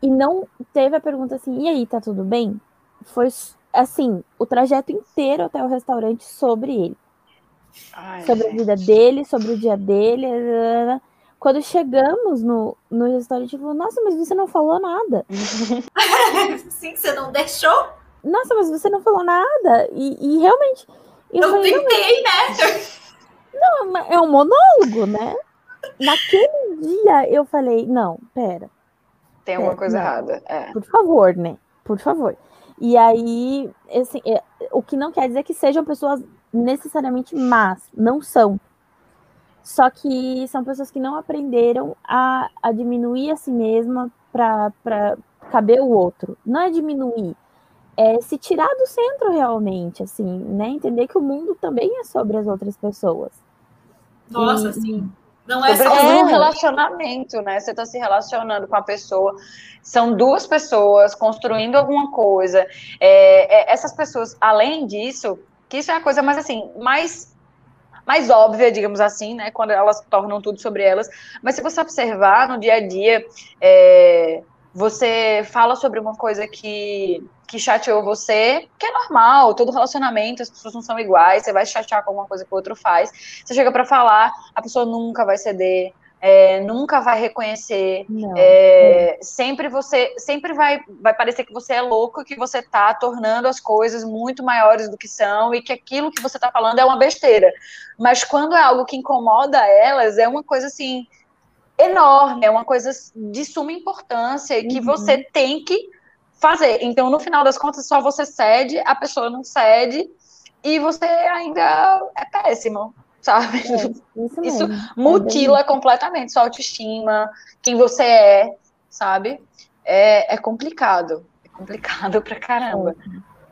E não teve a pergunta assim, e aí, tá tudo bem? Foi, assim, o trajeto inteiro até o restaurante sobre ele. Ai, sobre gente. a vida dele, sobre o dia dele. Quando chegamos no, no restaurante, ele falou, nossa, mas você não falou nada. Sim, você não deixou? Nossa, mas você não falou nada. E, e realmente... Eu não falei, tentei, não, né? Não, é um monólogo, né? Naquele dia, eu falei, não, pera. Tem alguma é, coisa não. errada. É. Por favor, né? Por favor. E aí, assim, é, o que não quer dizer que sejam pessoas necessariamente más. Não são. Só que são pessoas que não aprenderam a, a diminuir a si mesma pra, pra caber o outro. Não é diminuir. É se tirar do centro realmente, assim, né? Entender que o mundo também é sobre as outras pessoas. Nossa, e, sim. Não é só um relacionamento, né? Você está se relacionando com a pessoa. São duas pessoas construindo alguma coisa. É, é, essas pessoas, além disso, que isso é a coisa mais, assim, mais, mais óbvia, digamos assim, né? Quando elas tornam tudo sobre elas. Mas se você observar no dia a dia, é, você fala sobre uma coisa que... que chateou você, que é normal, todo relacionamento, as pessoas não são iguais, você vai chatear com alguma coisa que o outro faz, você chega pra falar, a pessoa nunca vai ceder, é, nunca vai reconhecer, é, sempre você, sempre vai, vai parecer que você é louco, que você tá tornando as coisas muito maiores do que são, e que aquilo que você tá falando é uma besteira, mas quando é algo que incomoda elas, é uma coisa assim, enorme, é uma coisa de suma importância, que uhum. você tem que fazer. Então, no final das contas, só você cede, a pessoa não cede, e você ainda é péssimo, sabe? É, isso mesmo. Isso mutila é completamente sua autoestima, quem você é, sabe? É, é complicado. É complicado pra caramba.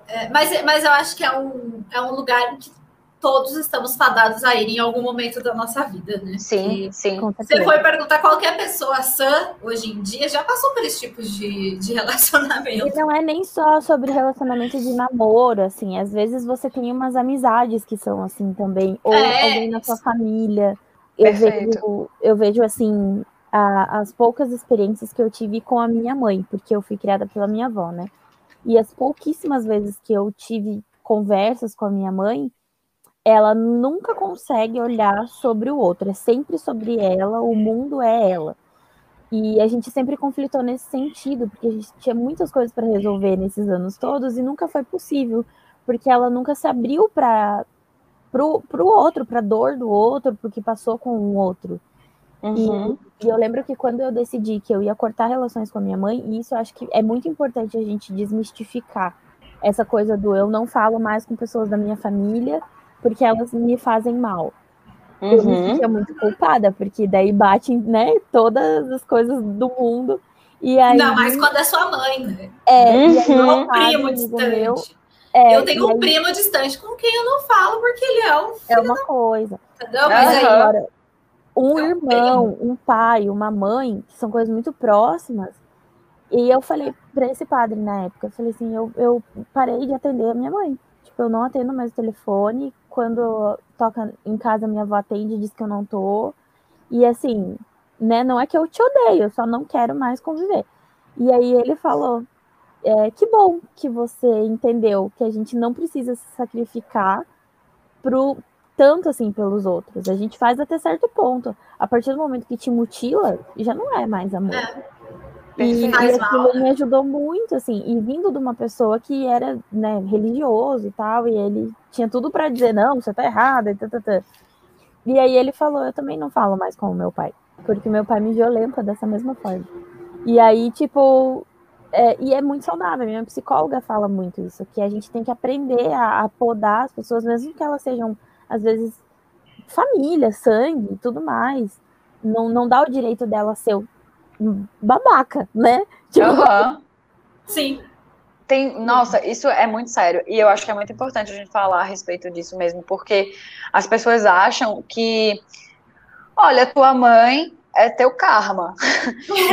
É, mas, mas eu acho que é um, é um lugar em que todos estamos fadados a ir em algum momento da nossa vida, né? Sim, e sim. Você foi perguntar qualquer pessoa sã, hoje em dia, já passou por esse tipo de, de relacionamento. E não é nem só sobre relacionamento de namoro, assim. Às vezes você tem umas amizades que são assim também. Ou é, alguém na sua família. Eu vejo, eu vejo, assim, a, as poucas experiências que eu tive com a minha mãe, porque eu fui criada pela minha avó, né? E as pouquíssimas vezes que eu tive conversas com a minha mãe, ela nunca consegue olhar sobre o outro, é sempre sobre ela, o mundo é ela. E a gente sempre conflitou nesse sentido, porque a gente tinha muitas coisas para resolver nesses anos todos e nunca foi possível, porque ela nunca se abriu para pro, pro outro, para a dor do outro, pro que passou com o outro. Uhum. E, e eu lembro que quando eu decidi que eu ia cortar relações com a minha mãe, e isso eu acho que é muito importante a gente desmistificar essa coisa do eu não falo mais com pessoas da minha família, porque elas me fazem mal. Uhum. Eu me sentia muito culpada, porque daí batem, né, todas as coisas do mundo. E aí, não, mas quando é sua mãe, né? É, uhum. e aí, um primo distante. Meu, é, eu tenho um aí, primo distante com quem eu não falo, porque ele é um filho. É uma da... coisa. Não, mas aí, agora, um é irmão, primo. um pai, uma mãe, que são coisas muito próximas. E eu falei pra esse padre na época, eu falei assim, eu, eu parei de atender a minha mãe. Tipo, eu não atendo mais o telefone. Quando toca em casa, minha avó atende e diz que eu não tô. E assim, né? Não é que eu te odeio, eu só não quero mais conviver. E aí ele falou, é, que bom que você entendeu que a gente não precisa se sacrificar pro, tanto assim pelos outros. A gente faz até certo ponto. A partir do momento que te mutila, já não é mais amor. É, e aquilo me ajudou muito, assim. E vindo de uma pessoa que era, né, religioso e tal, e ele... tinha tudo pra dizer, não, você tá errada, e tá, tá, tá. E aí ele falou, eu também não falo mais com o meu pai, porque meu pai me violenta dessa mesma forma. E aí, tipo, é, e é muito saudável, minha psicóloga fala muito isso, que a gente tem que aprender a, a podar as pessoas, mesmo que elas sejam, às vezes, família, sangue, tudo mais, não, não dá o direito dela ser babaca, né? Tipo... Uhum. Sim. Tem, nossa, isso é muito sério. E eu acho que é muito importante a gente falar a respeito disso mesmo, porque as pessoas acham que, olha, tua mãe é teu karma.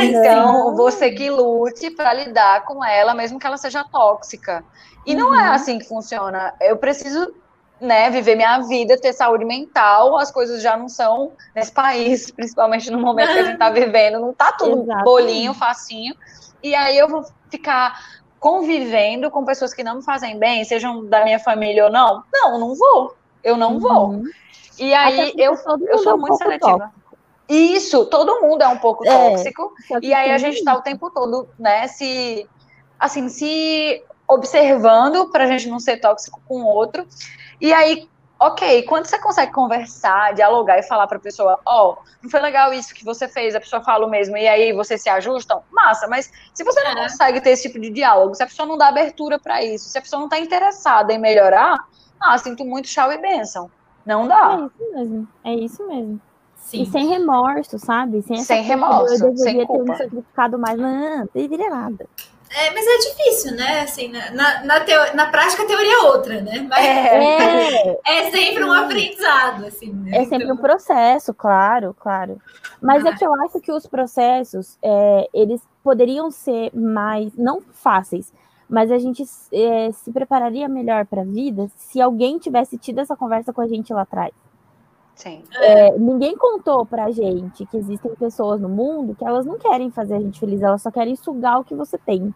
Então, você que lute para lidar com ela, mesmo que ela seja tóxica. E não uhum. é assim que funciona. Eu preciso, né, viver minha vida, ter saúde mental. As coisas já não são, nesse país, principalmente no momento que a gente tá vivendo, não tá tudo Exato. bolinho, facinho. E aí eu vou ficar convivendo com pessoas que não me fazem bem, sejam da minha família ou não. Não, não vou. Eu não uhum. vou. E aí, eu, eu sou é um muito seletiva. Tóxico. Isso, todo mundo é um pouco é, tóxico. E aí, a gente tá o tempo todo, né, se... Assim, se observando pra gente não ser tóxico com o outro. E aí, ok, quando você consegue conversar, dialogar e falar pra pessoa, ó, oh, não foi legal isso que você fez, a pessoa fala o mesmo, e aí vocês se ajustam, massa. Mas se você não é. consegue ter esse tipo de diálogo, se a pessoa não dá abertura pra isso, se a pessoa não tá interessada em melhorar, ah, sinto muito, tchau e bênção. Não dá. É isso mesmo, é isso mesmo. Sim. E sem remorso, sabe? Sem, sem remorso, eu deveria sem culpa. ter me sacrificado mais, não, não deveria nada. É, mas é difícil, né? Assim, na, na, na, teo... na prática, a teoria é outra, né? Mas é, é sempre um aprendizado, assim. Né? É sempre então... um processo, claro, claro. Mas ah. é que eu acho que os processos, é, eles poderiam ser mais, não fáceis, mas a gente é, se prepararia melhor para a vida se alguém tivesse tido essa conversa com a gente lá atrás. Sim. É, ninguém contou pra gente que existem pessoas no mundo que elas não querem fazer a gente feliz, elas só querem sugar o que você tem.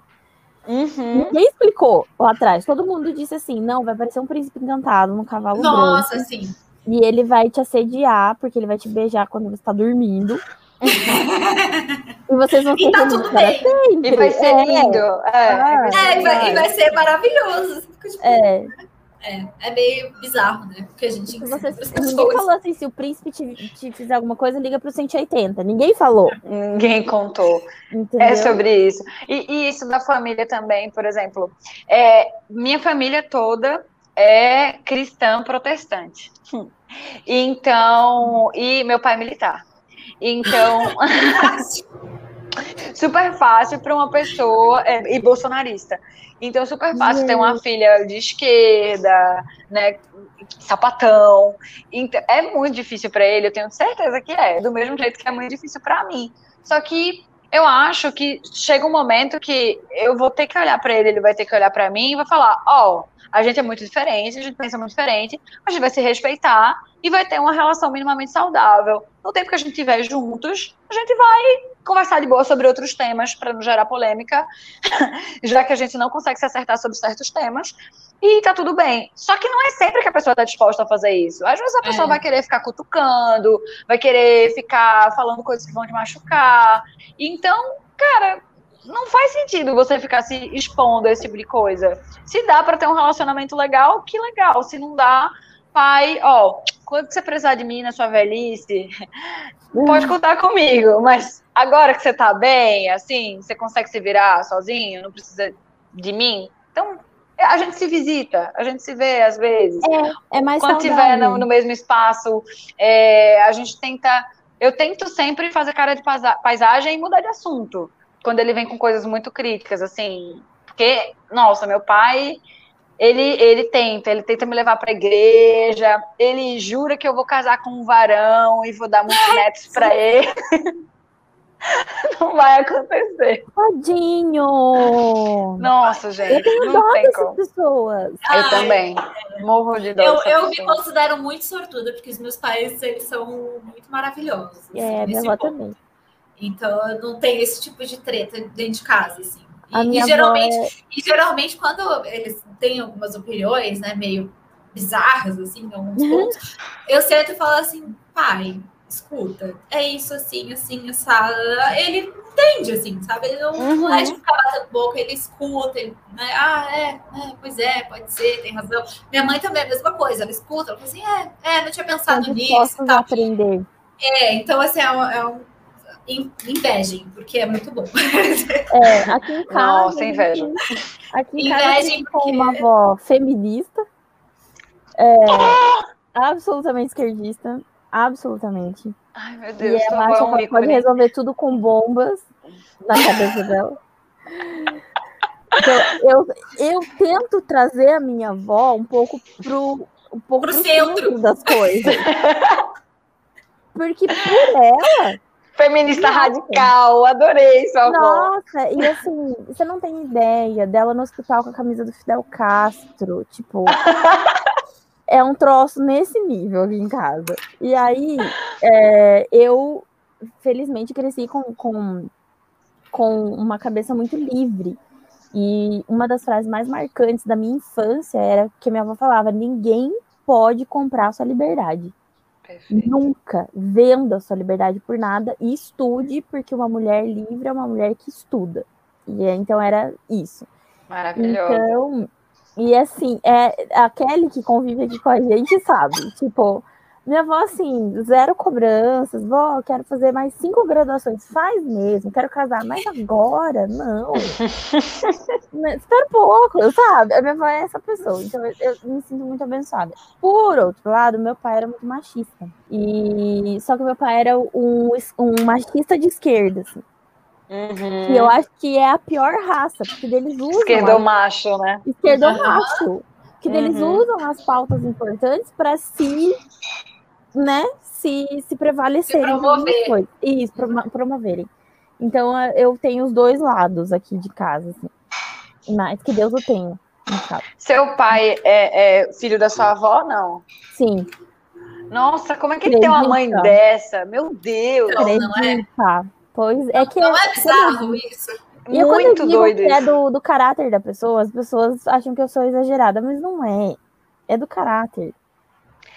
Uhum. Ninguém explicou lá atrás. Todo mundo disse assim, não, vai aparecer um príncipe encantado num cavalo Nossa, branco. Sim. E ele vai te assediar, porque ele vai te beijar quando você tá dormindo. E vocês vão ser tá tudo bem. E vai ser é. lindo. É, ah, é, e, vai, e vai ser maravilhoso. É. É, é meio bizarro, né? Porque a gente... Você, ninguém falou assim, se o príncipe te, te fizer alguma coisa, liga pro cento e oitenta. Ninguém falou. Ninguém contou. Entendeu? É sobre isso. E, e isso da família também, por exemplo. É, minha família toda é cristã protestante. Então... E meu pai é militar. Então... super fácil para uma pessoa é, e bolsonarista. Então, super fácil ter uma filha de esquerda, né, sapatão. Então, é muito difícil para ele, eu tenho certeza que é. Do mesmo jeito que é muito difícil para mim. Só que eu acho que chega um momento que eu vou ter que olhar para ele, ele vai ter que olhar para mim e vai falar, ó, oh, a gente é muito diferente, a gente pensa muito diferente, a gente vai se respeitar e vai ter uma relação minimamente saudável. No tempo que a gente estiver juntos, a gente vai conversar de boa sobre outros temas para não gerar polêmica, já que a gente não consegue se acertar sobre certos temas, e tá tudo bem. Só que não é sempre que a pessoa tá disposta a fazer isso. Às vezes a pessoa é. vai querer ficar cutucando, vai querer ficar falando coisas que vão te machucar. Então, cara, não faz sentido você ficar se expondo a esse tipo de coisa. Se dá para ter um relacionamento legal, que legal. Se não dá, pai, ó, quando você precisar de mim na sua velhice, pode contar comigo, mas agora que você tá bem, assim, você consegue se virar sozinho, não precisa de mim. Então, a gente se visita, a gente se vê às vezes. É, é mais Quando saudável. tiver no, no mesmo espaço, é, a gente tenta... Eu tento sempre fazer cara de paisagem e mudar de assunto. Quando ele vem com coisas muito críticas, assim, porque, nossa, meu pai, ele, ele tenta, ele tenta me levar pra igreja, ele jura que eu vou casar com um varão e vou dar muitos netos pra ele. Não vai acontecer. Tadinho! Nossa, gente, eu tenho não dó tem dessas como. pessoas. Eu Ai, também, morro de dó. Eu, eu me considero muito sortuda, porque os meus pais, eles são muito maravilhosos. É, assim, minha avó também. Então, eu não tenho esse tipo de treta dentro de casa, assim. E, e, geralmente, é... e geralmente, quando eles têm algumas opiniões, né, meio bizarras, assim, em alguns pontos, eu sento e falo assim, pai, escuta, é isso, assim, assim, essa... Ele entende, assim, sabe? Ele não, uhum. não é de ficar batendo boca, ele escuta, ele, né? Ah, é, é, pois é, pode ser, tem razão. Minha mãe também é a mesma coisa, ela escuta, ela fala assim, é, é, não tinha pensado nisso. Posso tá. aprender. É, então, assim, é um... É um invejem, porque é muito bom. É, aqui em casa... Nossa, inveja. Aqui em casa tem porque... uma avó feminista, é, absolutamente esquerdista, absolutamente. Ai, meu Deus, e ela acha que ela pode resolver tudo com bombas na cabeça dela. Então, eu, eu tento trazer a minha avó um pouco pro, um pouco pro, pro centro. centro das coisas. Porque por ela... Feminista radical, adorei sua avó. Nossa, e assim, você não tem ideia dela no hospital com a camisa do Fidel Castro, tipo... É um troço nesse nível aqui em casa. E aí, é, eu, felizmente, cresci com, com, com uma cabeça muito livre. E uma das frases mais marcantes da minha infância era que minha avó falava: ninguém pode comprar a sua liberdade. Perfeito. Nunca venda a sua liberdade por nada e estude, porque uma mulher livre é uma mulher que estuda. E então era isso. Maravilhoso. Então... E assim, é, a Kelly que convive aqui com a gente sabe, tipo, minha avó assim, zero cobranças, vó, quero fazer mais cinco graduações, faz mesmo, quero casar, mas agora, não. Espera um pouco, sabe? A minha avó é essa pessoa, então eu, eu me sinto muito abençoada. Por outro lado, meu pai era muito machista, e só que meu pai era um, um machista de esquerda, assim. Uhum. Que eu acho que é a pior raça, porque eles usam... Esquerdomacho, a... né? Esquerdomacho. Que uhum. eles usam as pautas importantes para se, né, se, se prevalecerem. Se promover. Isso, promoverem. Então, eu tenho os dois lados aqui de casa. Assim. Mas que Deus o tenha. Seu pai é, é filho da sua avó, não? Sim. Nossa, como é que ele tem uma mãe dessa? Meu Deus! Não, não é? Pois é que não é bizarro isso. E muito doido. É do, do caráter da pessoa, as pessoas acham que eu sou exagerada, mas não é. É do caráter.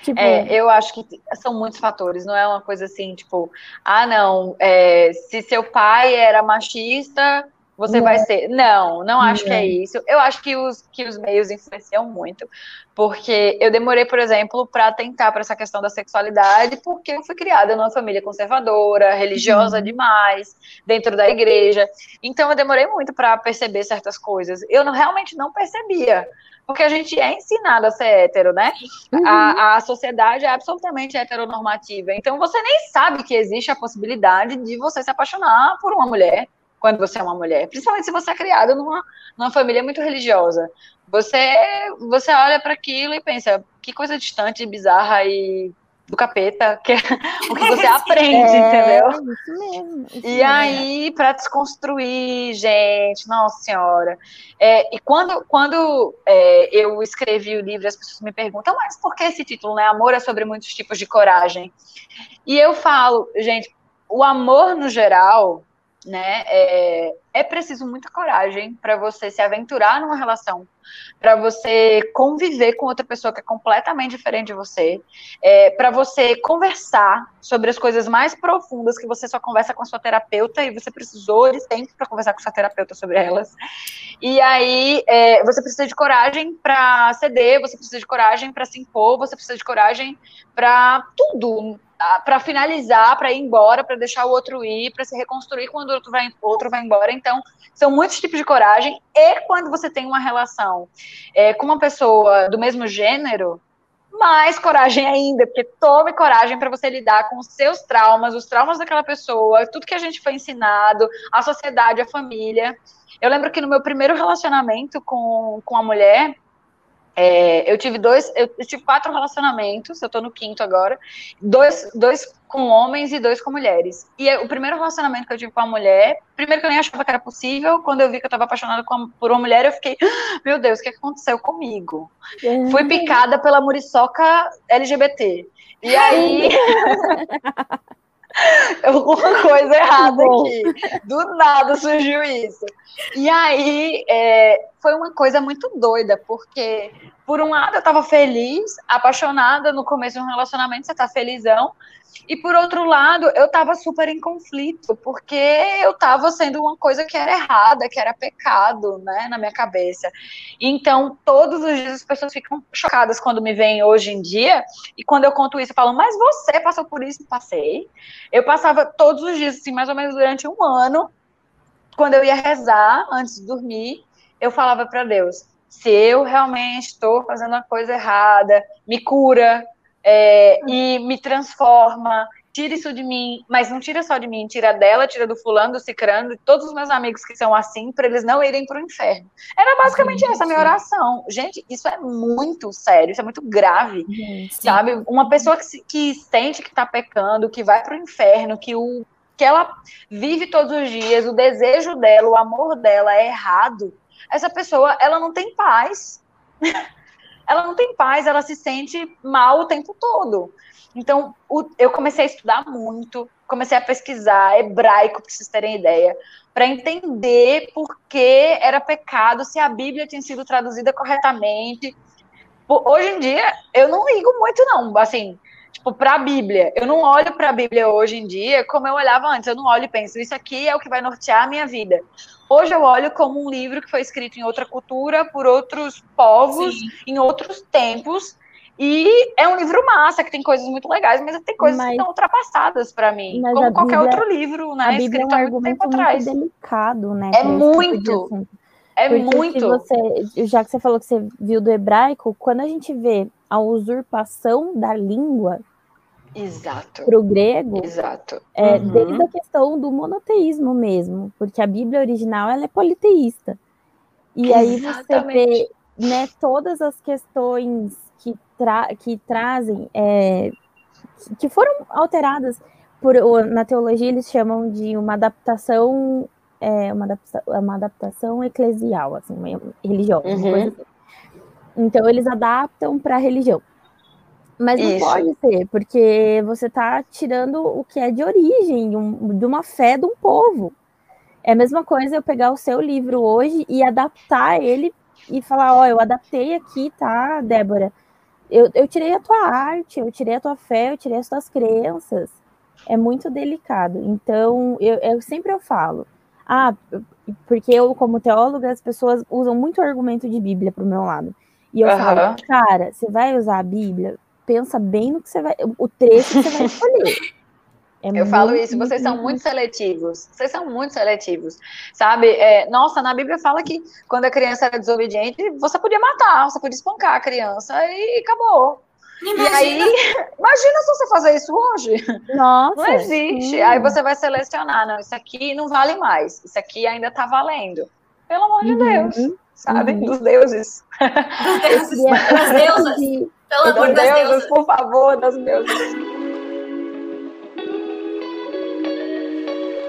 Tipo, é, eu acho que são muitos fatores, não é uma coisa assim, tipo, ah, não, é, se seu pai era machista, você não vai ser. Não, não acho não. que é isso. Eu acho que os, que os meios influenciam muito. Porque eu demorei, por exemplo, para atentar para essa questão da sexualidade, porque eu fui criada numa família conservadora, religiosa uhum. demais, dentro da igreja. Então, eu demorei muito para perceber certas coisas. Eu não, realmente não percebia, porque a gente é ensinada a ser hétero, né? Uhum. A, a sociedade é absolutamente heteronormativa. Então, você nem sabe que existe a possibilidade de você se apaixonar por uma mulher. Quando você é uma mulher, principalmente se você é criada numa, numa família muito religiosa. Você, você olha para aquilo e pensa, que coisa distante, bizarra e do capeta, que é o que você aprende, é, entendeu? Isso mesmo, isso e mesmo. Aí, para desconstruir, gente, nossa senhora. É, e quando, quando é, eu escrevi o livro, as pessoas me perguntam, mas por que esse título, né? Amor é sobre muitos tipos de coragem. E eu falo, gente, o amor no geral... Né? É, é preciso muita coragem para você se aventurar numa relação, para você conviver com outra pessoa que é completamente diferente de você, é, para você conversar sobre as coisas mais profundas que você só conversa com a sua terapeuta e você precisou de tempo para conversar com a sua terapeuta sobre elas. E aí é, você precisa de coragem para ceder, você precisa de coragem para se impor, você precisa de coragem para tudo. Para finalizar, para ir embora, para deixar o outro ir, para se reconstruir quando o outro vai, outro vai embora. Então, são muitos tipos de coragem. E quando você tem uma relação é, com uma pessoa do mesmo gênero, mais coragem ainda, porque tome coragem para você lidar com os seus traumas, os traumas daquela pessoa, tudo que a gente foi ensinado, a sociedade, a família. Eu lembro que no meu primeiro relacionamento com, com a mulher... É, eu tive dois, eu tive quatro relacionamentos, eu tô no quinto agora, dois, dois com homens e dois com mulheres. E eu, o primeiro relacionamento que eu tive com a mulher, primeiro que eu nem achava que era possível, quando eu vi que eu tava apaixonada com a, por uma mulher, eu fiquei, meu Deus, o que aconteceu comigo? É. Fui picada pela muriçoca L G B T. E aí... Alguma coisa errada aqui. Do nada surgiu isso. E aí, é, foi uma coisa muito doida, porque, por um lado, eu tava feliz, apaixonada no começo de um relacionamento, você tá felizão. E, por outro lado, eu tava super em conflito, porque eu tava sendo uma coisa que era errada, que era pecado, né, na minha cabeça. Então, todos os dias as pessoas ficam chocadas quando me veem hoje em dia, e quando eu conto isso, falam, mas você passou por isso? Passei. Eu passava todos os dias, assim, mais ou menos durante um ano, quando eu ia rezar, antes de dormir, eu falava para Deus, se eu realmente estou fazendo uma coisa errada, me cura, É, e me transforma, tira isso de mim, mas não tira só de mim, tira dela, tira do fulano, do cicrano, de todos os meus amigos que são assim, para eles não irem para o inferno. Era basicamente sim, essa a minha oração. Gente, isso é muito sério, isso é muito grave, sim, sabe? Sim. Uma pessoa que, se, que sente que está pecando, que vai para o inferno, que, o, que ela vive todos os dias, o desejo dela, o amor dela é errado, essa pessoa, ela não tem paz. Ela não tem paz, ela se sente mal o tempo todo. Então, o, eu comecei a estudar muito, comecei a pesquisar hebraico, para vocês terem ideia, para entender por que era pecado, se a Bíblia tinha sido traduzida corretamente. Hoje em dia, eu não ligo muito, não, assim, tipo, para a Bíblia. Eu não olho para a Bíblia hoje em dia como eu olhava antes, eu não olho e penso, isso aqui é o que vai nortear a minha vida. Hoje eu olho como um livro que foi escrito em outra cultura, por outros povos, sim, em outros tempos. E é um livro massa, que tem coisas muito legais, mas tem coisas mas, que estão ultrapassadas para mim, como qualquer Bíblia, outro livro, né? A Bíblia escrito é um argumento muito, muito delicado, né? É muito, tipo é porque muito. Você, já que você falou que você viu do hebraico, quando a gente vê a usurpação da língua para o grego, exato. É, uhum. Desde a questão do monoteísmo mesmo, porque a Bíblia original ela é politeísta. E aí exatamente. Você vê, né, todas as questões Que, tra- que trazem, é, que foram alteradas, por, na teologia eles chamam de uma adaptação, é, uma, adapta- uma adaptação eclesial, assim, religiosa. Uhum. Uma coisa assim. Então eles adaptam para a religião. Mas não isso. Pode ser, porque você está tirando o que é de origem, um, de uma fé de um povo. É a mesma coisa eu pegar o seu livro hoje e adaptar ele e falar, ó, eu adaptei aqui, tá, Débora? Eu, eu tirei a tua arte, eu tirei a tua fé, eu tirei as tuas crenças. É muito delicado. Então, eu, eu sempre eu falo, ah, porque eu, como teóloga, as pessoas usam muito argumento de Bíblia pro meu lado. E eu uhum. falo, cara, você vai usar a Bíblia, pensa bem no que você vai, o trecho que você vai escolher. É eu muito, falo isso, muito, vocês muito... são muito seletivos, vocês são muito seletivos, sabe? É, nossa, na Bíblia fala que quando a criança era desobediente, você podia matar, você podia espancar a criança e acabou. Imagina. E aí, imagina se você fazer isso hoje. Nossa. Não existe. Sim. Aí você vai selecionar, não, isso aqui não vale mais, isso aqui ainda tá valendo. Pelo amor de uhum. Deus, sabe? Uhum. Dos deuses. Dos deuses, das deusas. Pelo amor de Deus, por favor, das deusas.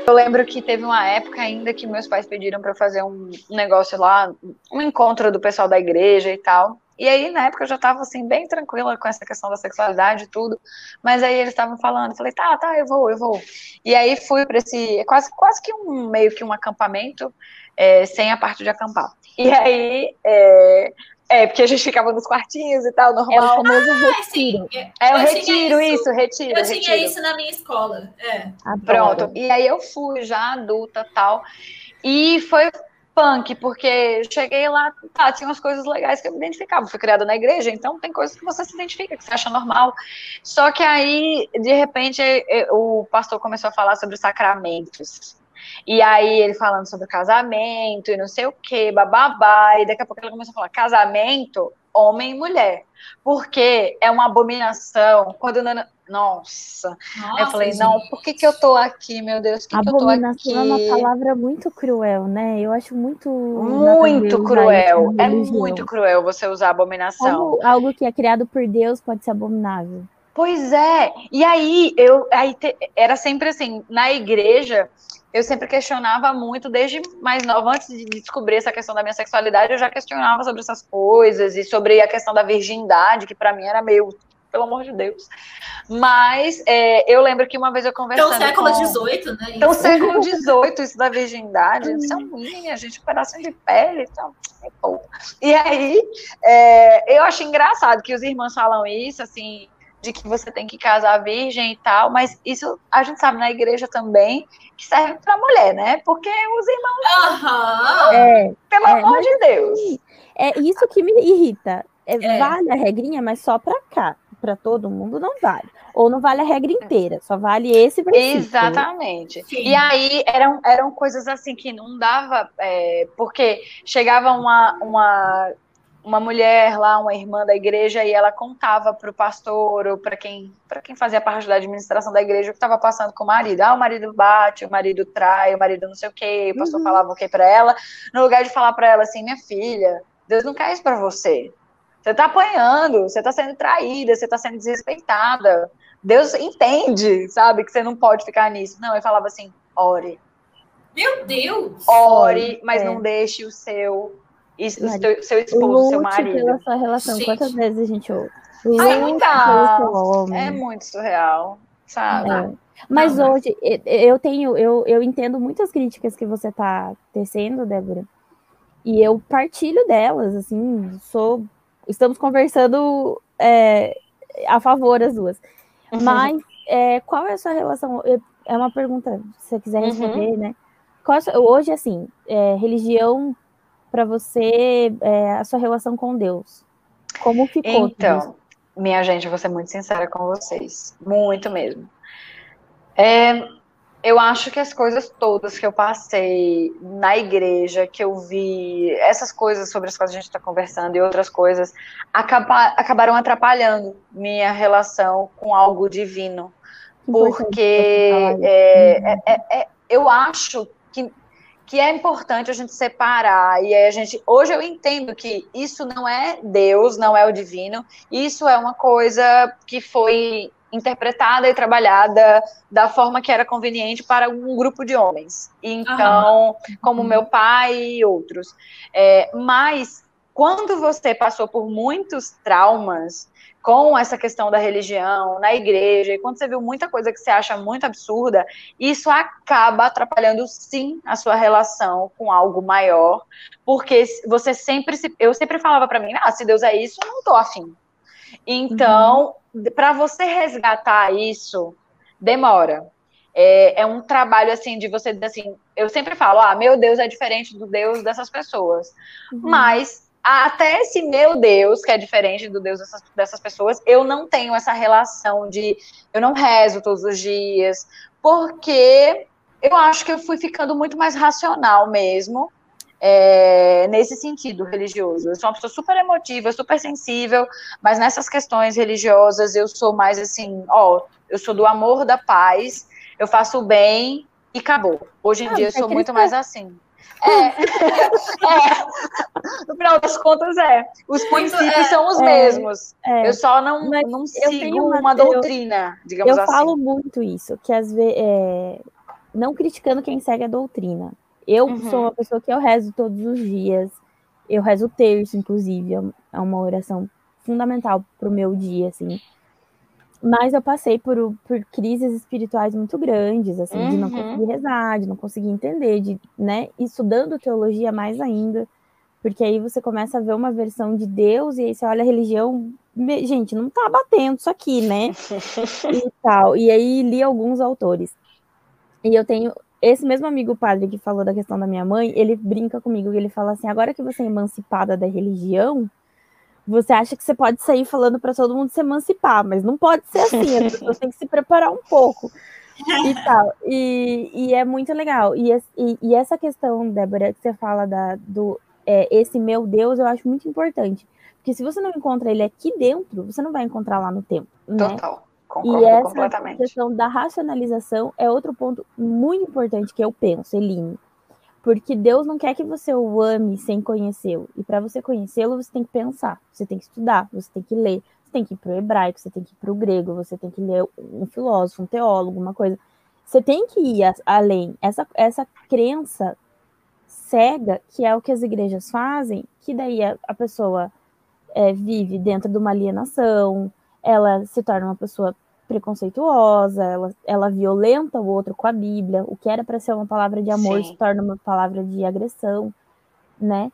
Eu lembro que teve uma época ainda que meus pais pediram para eu fazer um negócio lá, um encontro do pessoal da igreja e tal. E aí, na época, eu já tava, assim, bem tranquila com essa questão da sexualidade e tudo. Mas aí eles estavam falando, eu falei, tá, tá, eu vou, eu vou. E aí fui para esse, quase, quase que um, meio que um acampamento, é, sem a parte de acampar. E aí... É... É, porque a gente ficava nos quartinhos e tal, normal. É o famoso ah, retiro. Sim. É o retiro, isso, isso retiro. Eu retiro. Tinha isso na minha escola. É. Pronto. E aí eu fui já adulta e tal. E foi punk, porque cheguei lá, tá, tinha umas coisas legais que eu me identificava. Fui criada na igreja, então tem coisas que você se identifica, que você acha normal. Só que aí, de repente, o pastor começou a falar sobre os sacramentos. E aí ele falando sobre casamento e não sei o que, bababá, e daqui a pouco ele começou a falar casamento, homem e mulher, porque é uma abominação, quando eu não... Nossa, Nossa eu falei, gente. Não, por que que eu tô aqui, meu Deus, por que, que eu tô aqui? Abominação é uma palavra muito cruel, né, eu acho muito... Muito cruel, é muito cruel você usar abominação. Algo, algo que é criado por Deus pode ser abominável. Pois é, e aí, eu, aí te, era sempre assim, na igreja, eu sempre questionava muito, desde mais nova, antes de descobrir essa questão da minha sexualidade, eu já questionava sobre essas coisas, e sobre a questão da virgindade, que pra mim era meio, pelo amor de Deus, mas é, eu lembro que uma vez eu conversando então século dezoito, né? Então século dezoito, isso da virgindade, isso é unha, gente, um pedacinho de pele, então... E aí, é, eu acho engraçado que os irmãos falam isso, assim... de que você tem que casar virgem e tal, mas isso a gente sabe na igreja também, que serve pra mulher, né? Porque os irmãos... Aham. É, pelo é, amor de Deus. É isso que me irrita. É, é. Vale a regrinha, mas só pra cá. Pra todo mundo não vale. Ou não vale a regra inteira, só vale esse princípio. Exatamente. Sim. E aí eram, eram coisas assim que não dava... É, porque chegava uma... uma uma mulher lá, uma irmã da igreja, e ela contava para o pastor ou para quem, para quem fazia parte da administração da igreja o que estava passando com o marido. Ah, o marido bate, o marido trai, o marido não sei o quê, o pastor uhum. falava o quê para ela, no lugar de falar para ela assim, minha filha, Deus não quer isso para você. Você está apanhando, você está sendo traída, você está sendo desrespeitada. Deus entende, sabe, que você não pode ficar nisso. Não, ele falava assim, ore. Meu Deus! Ore, mas é. não deixe o seu... Isso, marido. Seu esposo, seu marido. Pela sua relação. Gente. Quantas vezes a gente ouve? Ai, muita... É muito surreal, sabe? É. Mas não, hoje, mas... eu tenho, eu, eu entendo muitas críticas que você tá tecendo, Débora. E eu partilho delas, assim, sou... Estamos conversando é, a favor as duas. Uhum. Mas é, qual é a sua relação? É uma pergunta, se você quiser responder, uhum. né? Qual é sua... Hoje, assim, é, religião... para você, é, a sua relação com Deus? Como ficou? Então, minha gente, eu vou ser muito sincera com vocês. Muito mesmo. É, eu acho que as coisas todas que eu passei na igreja, que eu vi, essas coisas sobre as quais a gente está conversando e outras coisas, acaba, acabaram atrapalhando minha relação com algo divino. Porque é, é, é, é, eu acho que que é importante a gente separar, e aí a gente, hoje eu entendo que isso não é Deus, não é o divino, isso é uma coisa que foi interpretada e trabalhada da forma que era conveniente para um grupo de homens, então, uhum. como meu pai e outros, é, mas quando você passou por muitos traumas, com essa questão da religião, na igreja, e quando você viu muita coisa que você acha muito absurda, isso acaba atrapalhando, sim, a sua relação com algo maior, porque você sempre se... Eu sempre falava pra mim, ah, se Deus é isso, eu não tô afim. Então, uhum. pra você resgatar isso, demora. É, é um trabalho, assim, de você dizer assim, eu sempre falo, ah, meu Deus é diferente do Deus dessas pessoas. Uhum. Mas... até esse meu Deus, que é diferente do Deus dessas, dessas pessoas, eu não tenho essa relação de... Eu não rezo todos os dias, porque eu acho que eu fui ficando muito mais racional mesmo, é, nesse sentido religioso. Eu sou uma pessoa super emotiva, super sensível, mas nessas questões religiosas eu sou mais assim, ó, eu sou do amor, da paz, eu faço o bem e acabou. Hoje em ah, dia eu sou muito que... mais assim. É, é, no final das contas é, os princípios é, são os é, mesmos, é, eu só não, não sigo uma, uma doutrina, eu, digamos eu assim. Eu falo muito isso, que às vezes, é, não criticando quem segue a doutrina, eu uhum. sou uma pessoa que eu rezo todos os dias, eu rezo o terço, inclusive, é uma oração fundamental pro meu dia, assim. Mas eu passei por, por crises espirituais muito grandes, assim, uhum. de não conseguir rezar, de não conseguir entender, de, né, estudando teologia mais ainda, porque aí você começa a ver uma versão de Deus, e aí você olha a religião, gente, não tá batendo isso aqui, né, e tal, e aí li alguns autores, e eu tenho, esse mesmo amigo padre que falou da questão da minha mãe, ele brinca comigo, e ele fala assim, agora que você é emancipada da religião, você acha que você pode sair falando para todo mundo se emancipar, mas não pode ser assim, as pessoas têm que se preparar um pouco e tal, e, e é muito legal, e, e, e essa questão, Débora, que você fala da, do é, esse meu Deus, eu acho muito importante, porque se você não encontra ele aqui dentro, você não vai encontrar lá no tempo, né? Total, concordo e essa completamente. Questão da racionalização é outro ponto muito importante que eu penso, Eiline. Porque Deus não quer que você o ame sem conhecê-lo. E para você conhecê-lo, você tem que pensar. Você tem que estudar, você tem que ler. Você tem que ir para o hebraico, você tem que ir para o grego. Você tem que ler um filósofo, um teólogo, uma coisa. Você tem que ir além. Essa, essa crença cega, que é o que as igrejas fazem, que daí a, a pessoa é, vive dentro de uma alienação, ela se torna uma pessoa preconceituosa, ela, ela violenta o outro com a Bíblia, o que era para ser uma palavra de amor Sim. se torna uma palavra de agressão, né?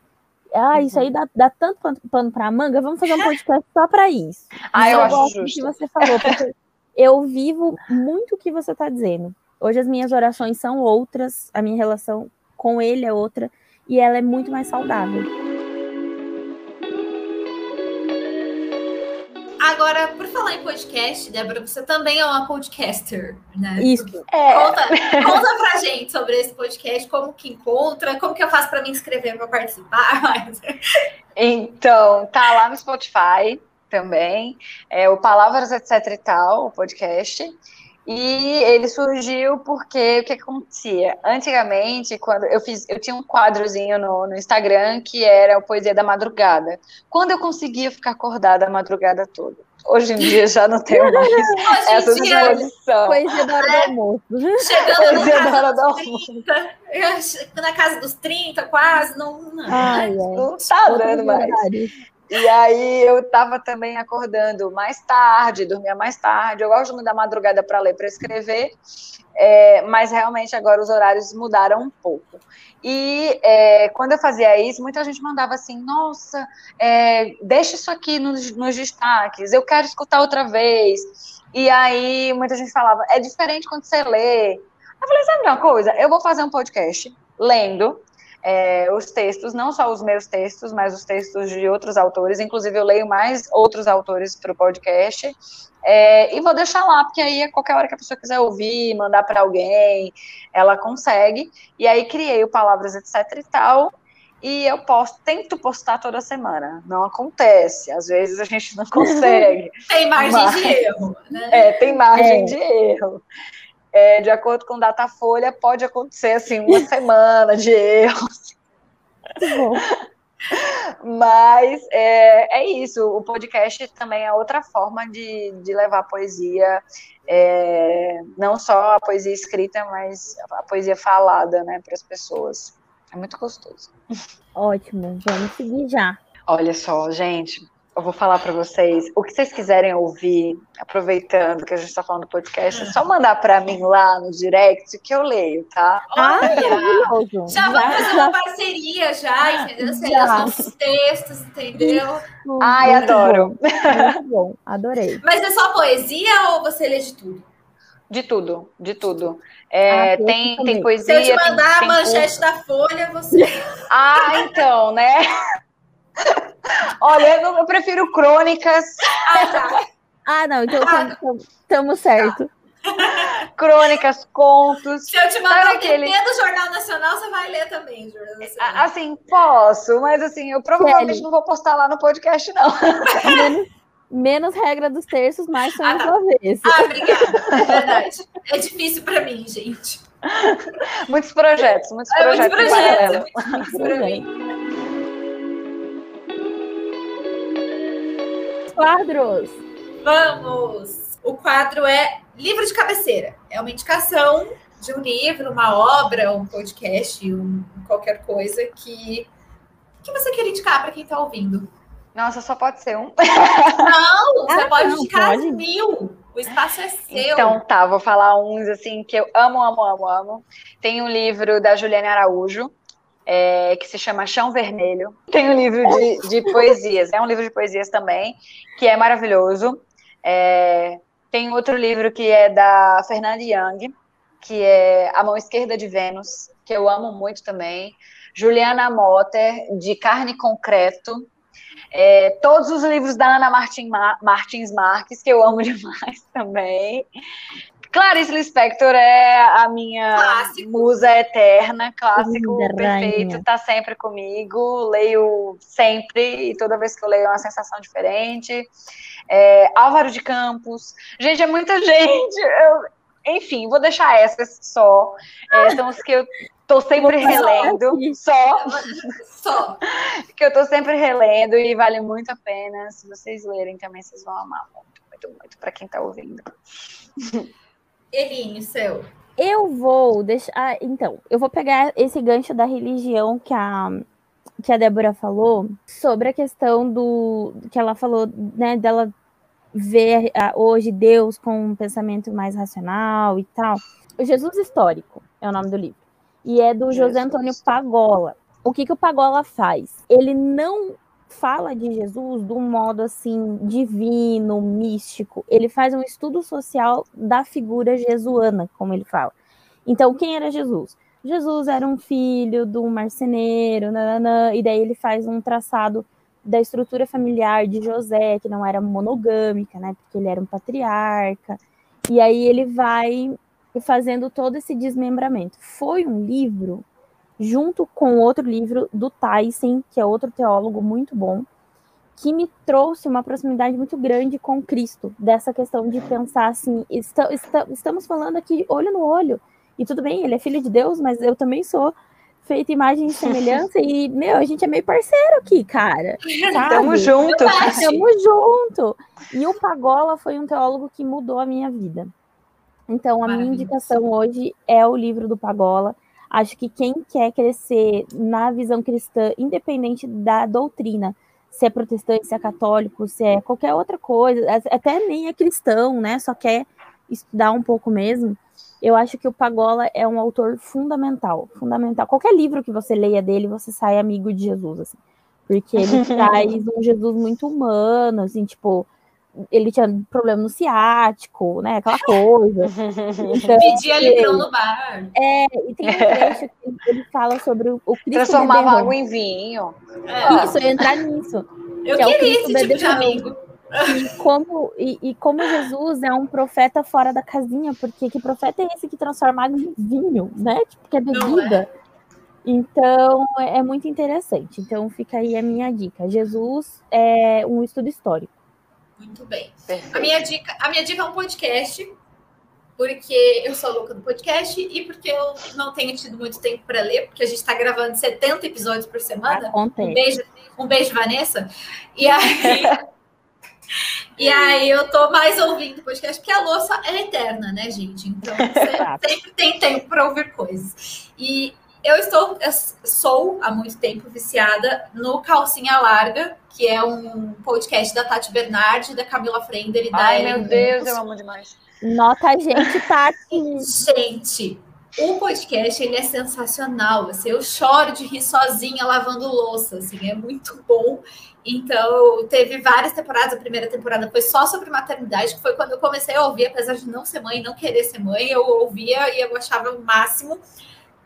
Ah, uhum. isso aí dá, dá tanto pano pra manga, vamos fazer um podcast só pra isso. Ah, eu, eu gosto do que você falou, porque eu vivo muito o que você tá dizendo. Hoje as minhas orações são outras, a minha relação com ele é outra, e ela é muito mais saudável. Agora, por falar em podcast, Débora, você também é uma podcaster, né? Isso. É. Conta, conta pra gente sobre esse podcast, como que encontra, como que eu faço pra me inscrever, pra participar. Mas... Então, tá lá no Spotify também, é o Palavras Etc. e Tal, o podcast. E ele surgiu porque o que acontecia? Antigamente, quando eu fiz, eu tinha um quadrozinho no, no Instagram que era o Poesia da Madrugada. Quando eu conseguia ficar acordada a madrugada toda. Hoje em dia já não tenho mais essa disposição. Poesia da hora do almoço. Chegando poesia na casa, da hora dos trinta, eu, na casa dos trinta, quase, não. Não, ai, não tá dando mais. Verdade. E aí eu estava também acordando mais tarde, dormia mais tarde. Eu gosto muito da madrugada para ler, para escrever, é, mas realmente agora os horários mudaram um pouco. E é, quando eu fazia isso, muita gente mandava assim, nossa, é, deixa isso aqui nos, nos destaques, eu quero escutar outra vez. E aí muita gente falava, é diferente quando você lê. Eu falei, sabe uma coisa? Eu vou fazer um podcast lendo. É, os textos, não só os meus textos, mas os textos de outros autores, inclusive eu leio mais outros autores para o podcast, é, e vou deixar lá, porque aí a qualquer hora que a pessoa quiser ouvir, mandar para alguém, ela consegue. E aí criei o Palavras Etc. e Tal, e eu posto, tento postar toda semana, não acontece, às vezes a gente não consegue. Tem margem mas, de erro, né? É, tem margem é. de erro. É, de acordo com o Datafolha, pode acontecer, assim, uma semana de erros. Bom. Mas é, é isso, o podcast também é outra forma de, de levar a poesia, é, não só a poesia escrita, mas a poesia falada, né, para as pessoas. É muito gostoso. Ótimo, vamos seguir já. Olha só, gente... Eu vou falar para vocês, o que vocês quiserem ouvir, aproveitando que a gente está falando do podcast, é só mandar para mim lá no direct que eu leio, tá? Olha, maravilhoso. Já vamos fazer uma parceria já, entendeu? Você lê os nossos textos, entendeu? Isso. Ai, muito adoro. Bom. Muito bom, adorei. Mas é só poesia ou você lê de tudo? De tudo, de tudo. É, ah, tem, tem poesia... Se eu te mandar tem, tem a manchete da Folha, você... Ah, então, né? Olha, eu, não, eu prefiro crônicas. Ah, tá. Ah, não, então estamos ah, certo. Tá. Crônicas, contos. Se eu te mandar aquele do Jornal Nacional, você vai ler também, Jornal Nacional. Assim, posso, mas assim, eu provavelmente Kelly. Não vou postar lá no podcast, não. Menos, menos regra dos terços, mais são ah, tá. sua vez. Ah, obrigada, é verdade. É difícil pra mim, gente. Muitos projetos, muitos é, projetos. Muitos projetos, é muito difícil pra mim. Quadros. Vamos! O quadro é livro de cabeceira. É uma indicação de um livro, uma obra, um podcast, um, qualquer coisa que, que você queira indicar para quem está ouvindo. Nossa, só pode ser um. Não, você ah, pode não, indicar pode. mil. O espaço é seu. Então tá, vou falar uns assim que eu amo, amo, amo, amo. Tem um livro da Juliane Araújo. É, que se chama Chão Vermelho. Tem um livro de, de poesias, é um livro de poesias também, que é maravilhoso. É, tem outro livro que é da Fernanda Young, que é A Mão Esquerda de Vênus, que eu amo muito também. Juliana Motter, de Carne Concreto. É, todos os livros da Ana Martin, Martins Marques, que eu amo demais também. Clarice Lispector é a minha clássico. musa eterna, clássico, Linda perfeito, rainha. Tá sempre comigo, leio sempre, e toda vez que eu leio é uma sensação diferente. É, Álvaro de Campos, gente, é muita gente, eu, enfim, vou deixar essas só, é, são os que eu tô sempre relendo, só, só, que eu tô sempre relendo e vale muito a pena, se vocês lerem também, vocês vão amar muito, muito, muito, pra quem tá ouvindo. Eiline, seu. Eu vou deixar. Ah, então, eu vou pegar esse gancho da religião que a, que a Débora falou, sobre a questão do. Que ela falou, né, dela ver ah, hoje Deus com um pensamento mais racional e tal. O Jesus Histórico é o nome do livro. E é do Jesus. José Antônio Pagola. O que, que o Pagola faz? Ele não fala de Jesus de um modo assim divino, místico. Ele faz um estudo social da figura jesuana, como ele fala. Então, quem era Jesus? Jesus era um filho de um marceneiro, nananã, e daí ele faz um traçado da estrutura familiar de José, que não era monogâmica, né, porque ele era um patriarca, e aí ele vai fazendo todo esse desmembramento. Foi um livro, junto com outro livro do Tyson, que é outro teólogo muito bom, que me trouxe uma proximidade muito grande com Cristo, dessa questão de pensar assim, está, está, estamos falando aqui olho no olho, e tudo bem, ele é filho de Deus, mas eu também sou feita imagem e semelhança, e, meu, a gente é meio parceiro aqui, cara. Sabe? Tamo junto. Tamo junto. E o Pagola foi um teólogo que mudou a minha vida. Então, a Maravilha. minha indicação hoje é o livro do Pagola. Acho que quem quer crescer na visão cristã, independente da doutrina, se é protestante, se é católico, se é qualquer outra coisa, até nem é cristão, né? Só quer estudar um pouco mesmo. Eu acho que o Pagola é um autor fundamental, fundamental. Qualquer livro que você leia dele, você sai amigo de Jesus, assim, porque ele traz um Jesus muito humano, assim, tipo, ele tinha problema no ciático, né, aquela coisa. Então, pedia litrão no bar. É, e tem um trecho que ele fala sobre o Cristo transformava beberrão. Algo em vinho. É. Isso, eu ia entrar nisso. Eu que queria é esse tipo de amigo. E como, e, e como Jesus é um profeta fora da casinha, porque que profeta é esse que transforma água em vinho, né? Tipo, que é bebida. É. Então, é muito interessante. Então, fica aí a minha dica. Jesus é um estudo histórico. Muito bem. A minha dica, a minha dica é um podcast, porque eu sou louca do podcast e porque eu não tenho tido muito tempo para ler, porque a gente está gravando setenta episódios por semana. Um beijo, um beijo, Vanessa. E aí... E aí eu tô mais ouvindo podcast, porque a louça é eterna, né, gente? Então, sempre, sempre tem tempo para ouvir coisas. E eu estou, eu sou há muito tempo viciada no Calcinha Larga, que é um podcast da Tati Bernardi, da Camila Frender e da... Ai, Eiline. Meu Deus, eu amo demais. Nota a gente, Tati. Gente, o podcast, ele é sensacional. Assim, eu choro de rir sozinha lavando louça, assim, é muito bom. Então, teve várias temporadas. A primeira temporada foi só sobre maternidade, que foi quando eu comecei a ouvir, apesar de não ser mãe, não querer ser mãe, eu ouvia e eu achava o máximo.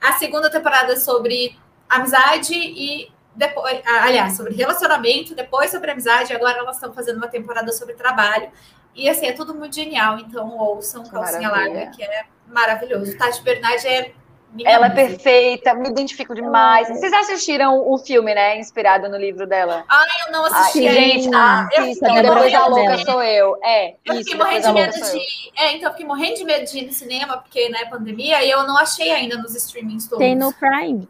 A segunda temporada sobre amizade e depois, aliás, sobre relacionamento, depois sobre amizade, agora elas estão fazendo uma temporada sobre trabalho. E assim, é tudo muito genial. Então, ouçam Calcinha Larga, que é maravilhoso. Tati Bernardi é... Minha ela amiga. É perfeita, me identifico demais. Vocês assistiram o filme, né? Inspirado no livro dela. Ah, eu não assisti. Ai, gente, ah, eu isso, a coisa louca sou eu. É, eu isso, fiquei de medo de... É, então eu fiquei morrendo de medo de ir no cinema, porque, né, pandemia, e eu não achei ainda nos streamings todos. Tem no Prime.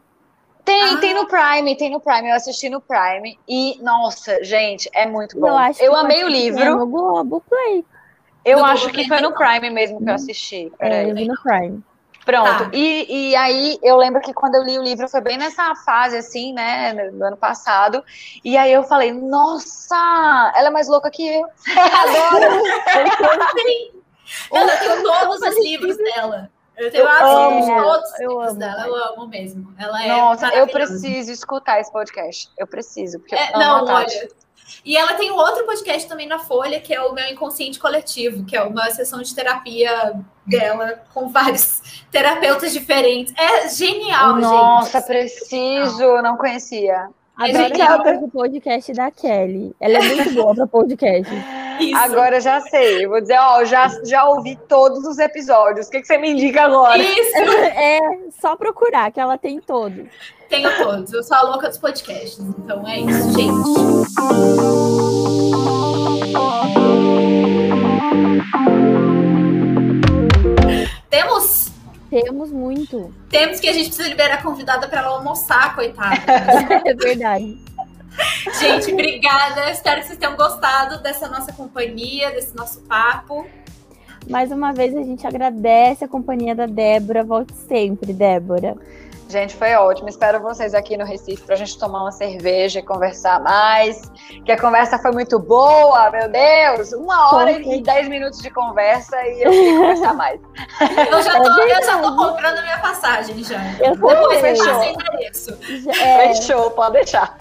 Tem, ah. tem no Prime, tem no Prime. Eu assisti no Prime. E, nossa, gente, é muito bom. Eu, acho eu amei o livro. No Globoplay. Eu no acho Globoplay que foi no Prime mesmo que eu assisti. É, eu vi no Prime. Pronto, tá. e, e aí eu lembro que quando eu li o livro foi bem nessa fase, assim, né, do ano passado, e aí eu falei, nossa, ela é mais louca que eu, adoro. Ela tem todos os livros dela. Eu tenho eu amo, todos os eu amo, dela, eu amo mesmo. Ela é Nossa, eu preciso escutar esse podcast, eu preciso, porque é, eu amo não, olha. E ela tem um outro podcast também na Folha, que é o Meu Inconsciente Coletivo, que é uma sessão de terapia dela com vários terapeutas diferentes. É genial, Nossa, gente. Nossa, preciso, ah. não conhecia. Adoro ela do podcast da Kelly. Ela é muito boa para podcast. Isso. Agora eu já sei. Eu vou dizer, ó, já, já ouvi todos os episódios. O que, que você me indica agora? Isso! É, é só procurar, que ela tem todos. Tenho todos. Eu sou a louca dos podcasts. Então é isso, gente. Temos... Temos muito. Temos que a gente precisa liberar a convidada para ela almoçar, coitada. É verdade. Gente, obrigada. Espero que vocês tenham gostado dessa nossa companhia, desse nosso papo. Mais uma vez, a gente agradece a companhia da Débora. Volte sempre, Débora. Gente, foi ótimo. Espero vocês aqui no Recife pra gente tomar uma cerveja e conversar mais. Que a conversa foi muito boa, meu Deus! Uma hora e dez minutos de conversa e eu queria conversar mais. Eu já tô, eu já tô comprando a minha passagem já. Eu Depois fechou. Endereço. É... Fechou, pode deixar.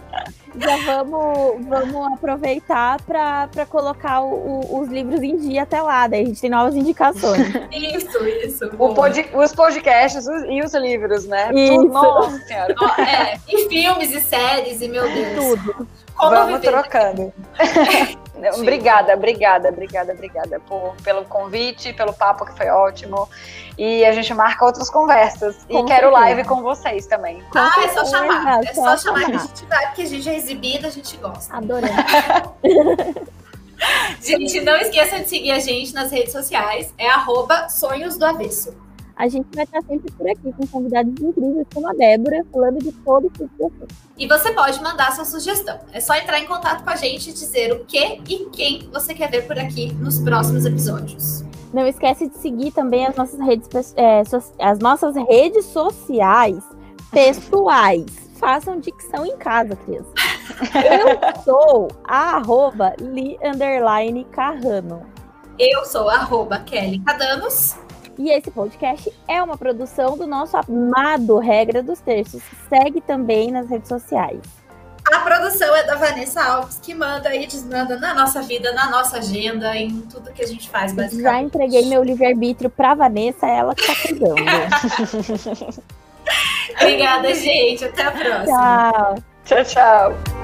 Já vamos, vamos aproveitar para colocar o, os livros em dia até lá, daí a gente tem novas indicações. Isso, isso. O pod, os podcasts os, e os livros, né? Isso. Nossa senhora. É, e filmes e séries, e meu Deus. Tudo. Vamos viver. Trocando. Obrigada, obrigada, obrigada, obrigada por, pelo convite, pelo papo que foi ótimo. E a gente marca outras conversas. Com e quero live com vocês também. Com ah, é só chamar. É só chamar que a gente vai, porque a gente é exibida, a gente gosta. Adorei. Gente, não esqueça de seguir a gente nas redes sociais. É arroba Sonhos do Avesso. A gente vai estar sempre por aqui com convidados incríveis como a Débora, falando de todo esse assunto. E você pode mandar sua sugestão. É só entrar em contato com a gente e dizer o que e quem você quer ver por aqui nos próximos episódios. Não esquece de seguir também as nossas redes, é, so, as nossas redes sociais pessoais. Façam dicção em casa, Cris. Eu sou a arroba Li Underline Carrano. Eu sou a arroba Kelly Cadanos. E esse podcast é uma produção do nosso amado Regra dos Terços. Segue também nas redes sociais. A produção é da Vanessa Alves, que manda e desmanda na nossa vida, na nossa agenda, em tudo que a gente faz, basicamente. Já entreguei meu livre-arbítrio pra Vanessa, ela que tá cuidando. Obrigada, gente. Até a próxima. Tchau. Tchau, tchau.